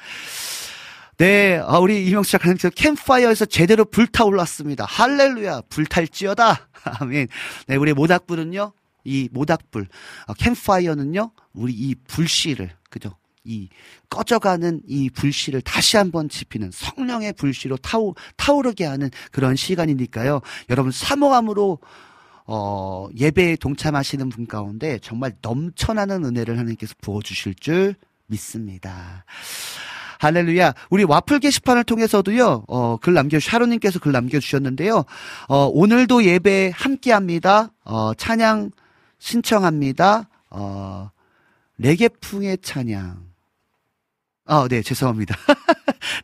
네, 아, 우리 이명수 작가님께서 캠프파이어에서 제대로 불타올랐습니다. 할렐루야, 불탈지어다. 아멘. 네, 우리 모닥불은요, 이 모닥불, 어, 캠프파이어는요, 우리 이 불씨를, 그죠? 이 꺼져가는 이 불씨를 다시 한번 지피는 성령의 불씨로 타오, 타오르게 하는 그런 시간이니까요. 여러분 사모함으로 어, 예배에 동참하시는 분 가운데 정말 넘쳐나는 은혜를 하나님께서 부어주실 줄 믿습니다. 할렐루야. 우리 와플 게시판을 통해서도요, 어, 글 남겨주, 샤로님께서 글 남겨주셨는데요. 어, 오늘도 예배 함께합니다. 어, 찬양 신청합니다. 어, 레게풍의 찬양. 아, 네, 죄송합니다.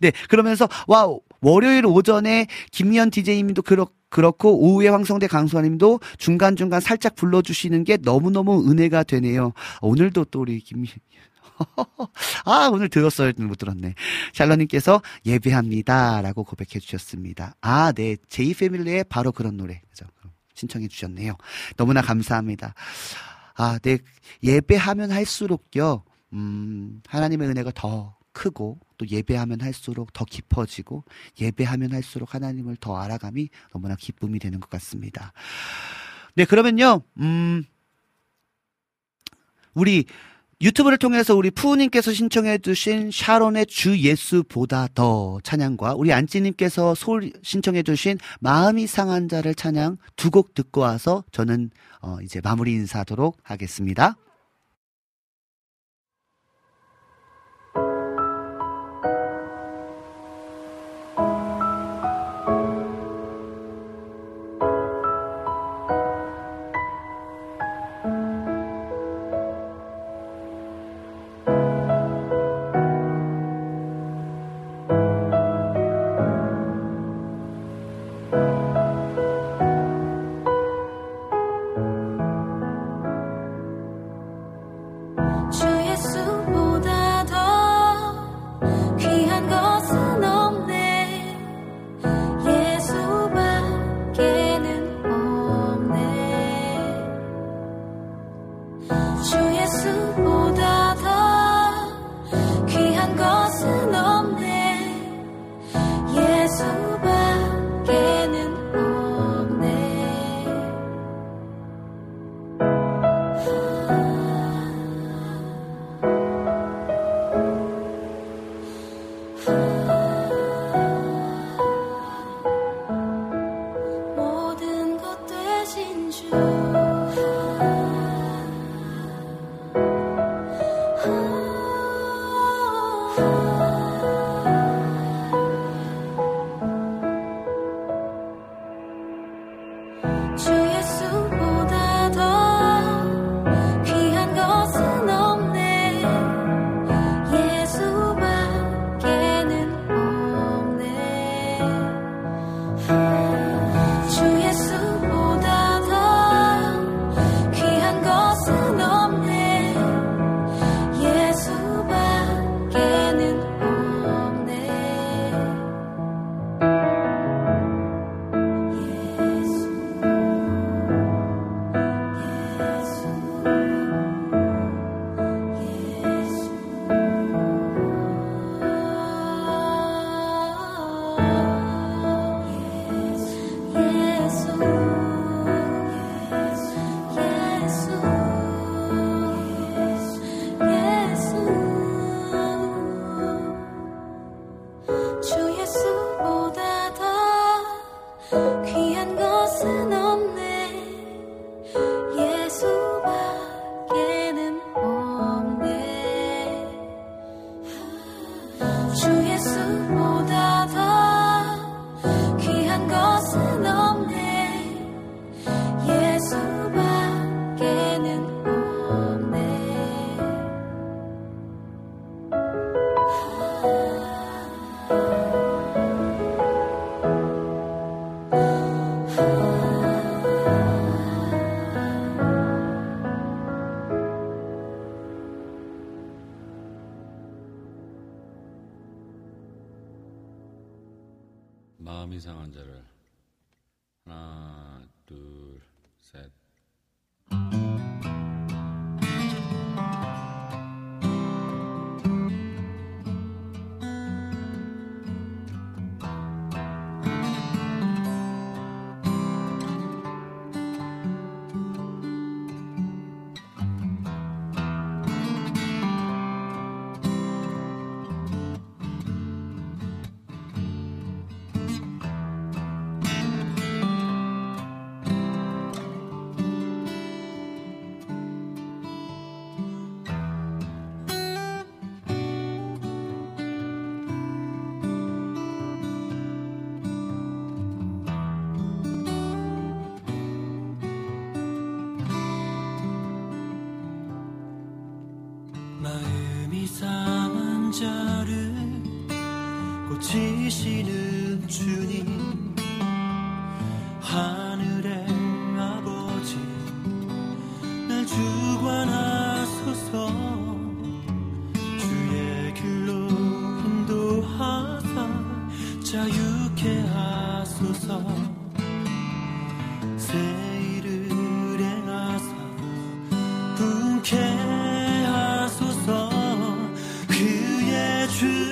네, 그러면서, 와, 월요일 오전에 김미연 디제이님도 그렇, 그렇고, 오후에 황성대 강수아님도 중간중간 살짝 불러주시는 게 너무너무 은혜가 되네요. 오늘도 또 우리 김미연. 아, 오늘 들었어요. 못 들었네. 샬러님께서 예배합니다. 라고 고백해 주셨습니다. 아, 네. 제이 패밀리의 바로 그런 노래. 그죠? 신청해 주셨네요. 너무나 감사합니다. 아, 네. 예배하면 할수록요, 음, 하나님의 은혜가 더 크고, 또 예배하면 할수록 더 깊어지고, 예배하면 할수록 하나님을 더 알아감이 너무나 기쁨이 되는 것 같습니다. 네, 그러면요, 음, 우리 유튜브를 통해서 우리 푸우님께서 신청해 주신 샤론의 주 예수보다 더 찬양과 우리 안찌님께서 소울 신청해 주신 마음이 상한 자를 찬양 두 곡 듣고 와서 저는 어 이제 마무리 인사하도록 하겠습니다. 마음이 상한 자를 하나 둘 셋 지시는 주님 하늘의 아버지 날 주관하소서 주의 길로 인도하사 자유케 하소서 새 일을 행하사 분케 하소서 그의 주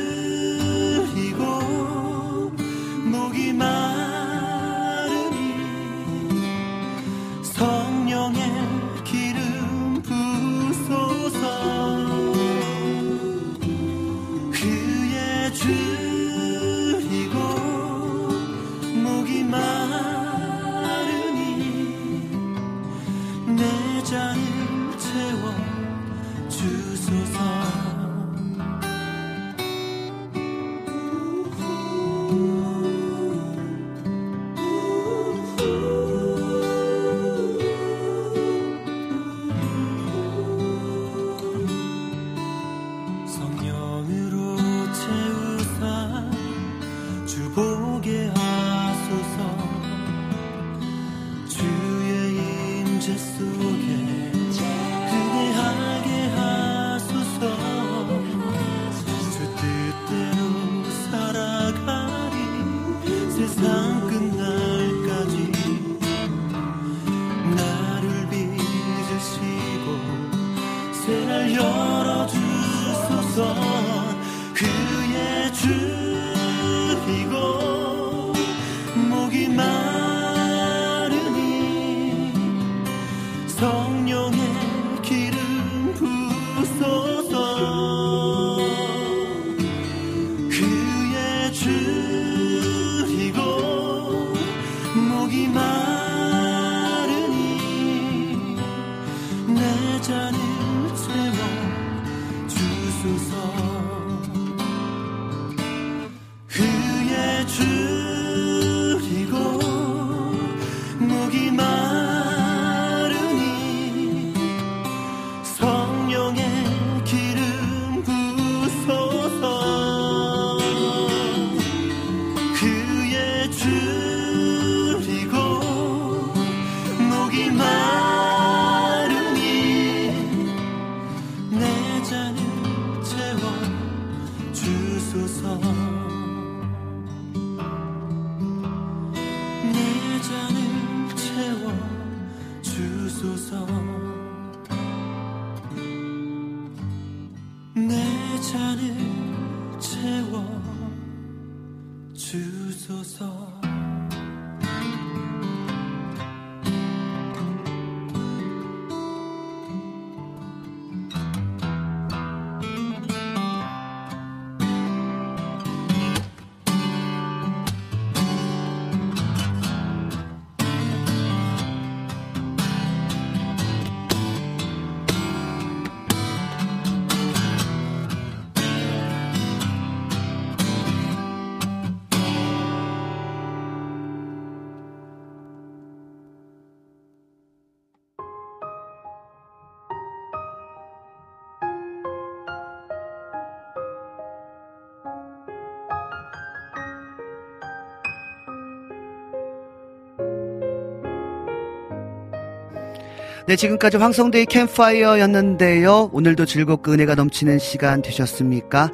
네, 지금까지 황성대의 캠프파이어였는데요. 오늘도 즐겁고 은혜가 넘치는 시간 되셨습니까?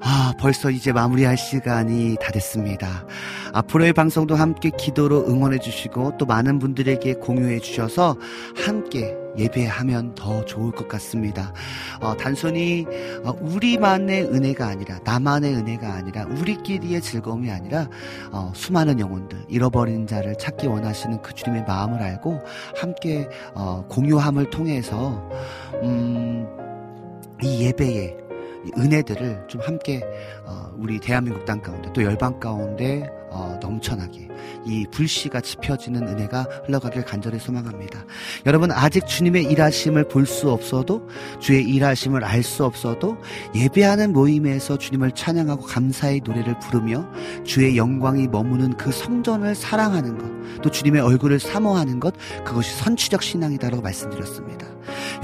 아, 벌써 이제 마무리할 시간이 다 됐습니다. 앞으로의 방송도 함께 기도로 응원해 주시고 또 많은 분들에게 공유해 주셔서 함께 예배하면 더 좋을 것 같습니다. 어, 단순히 우리만의 은혜가 아니라 나만의 은혜가 아니라 우리끼리의 즐거움이 아니라 어, 수많은 영혼들, 잃어버린 자를 찾기 원하시는 그 주님의 마음을 알고 함께 어, 공유함을 통해서 음, 이 예배의 은혜들을 좀 함께 어, 우리 대한민국 땅 가운데 또 열방 가운데 어, 넘쳐나게 이 불씨가 지펴지는 은혜가 흘러가길 간절히 소망합니다. 여러분, 아직 주님의 일하심을 볼 수 없어도 주의 일하심을 알 수 없어도 예배하는 모임에서 주님을 찬양하고 감사의 노래를 부르며 주의 영광이 머무는 그 성전을 사랑하는 것, 또 주님의 얼굴을 사모하는 것, 그것이 선취적 신앙이다라고 말씀드렸습니다.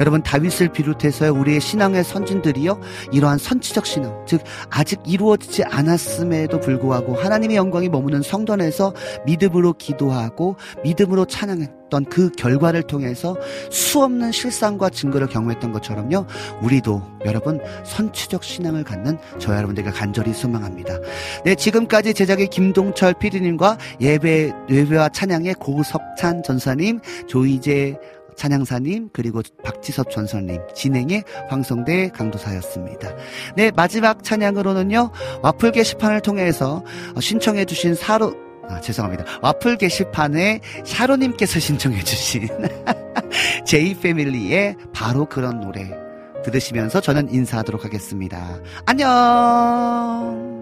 여러분, 다윗을 비롯해서 우리의 신앙의 선진들이요, 이러한 선취적 신앙, 즉 아직 이루어지지 않았음에도 불구하고 하나님의 영광이 머무는 성전에서 믿음으로 기도하고 믿음으로 찬양했던 그 결과를 통해서 수없는 실상과 증거를 경험했던 것처럼요, 우리도 여러분 선취적 신앙을 갖는 저희 여러분들에게 간절히 소망합니다. 네, 지금까지 제작의 김동철 피디님과 예배, 예배와 찬양의 고석찬 전사님, 조희재 찬양사님, 그리고 박지섭 전사님, 진행의 황성대 강도사였습니다. 네, 마지막 찬양으로는요, 와플 게시판을 통해서 신청해 주신 사로 아, 죄송합니다. 와플 게시판에 샤로님께서 신청해 주신 제이패밀리의 바로 그런 노래 들으시면서 저는 인사하도록 하겠습니다. 안녕!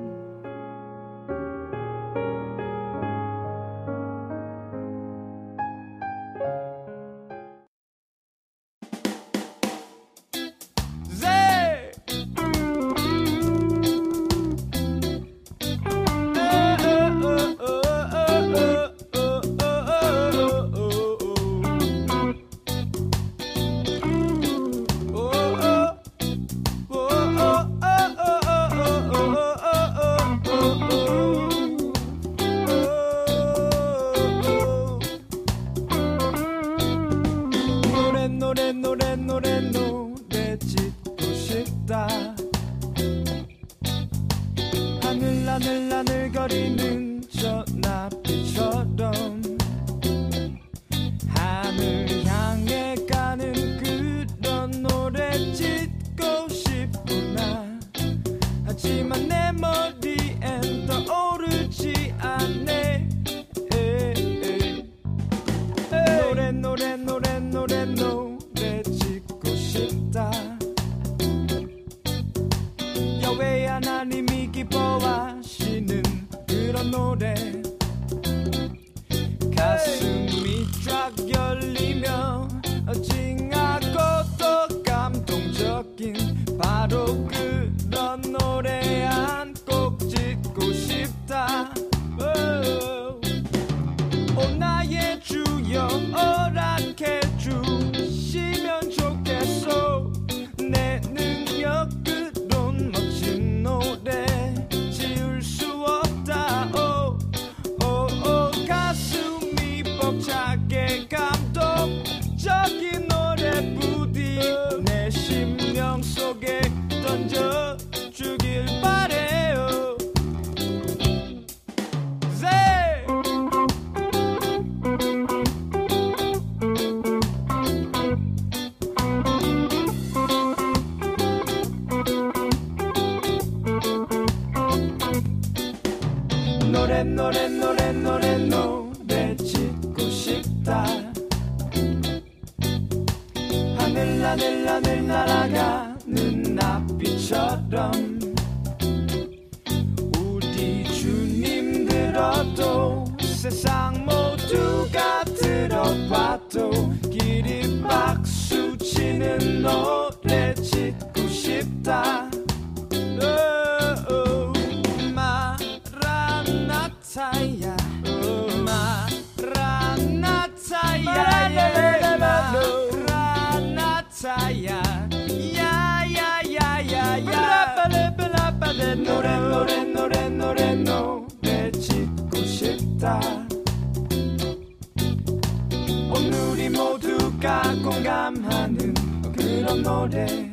오늘이 모두가 공 노래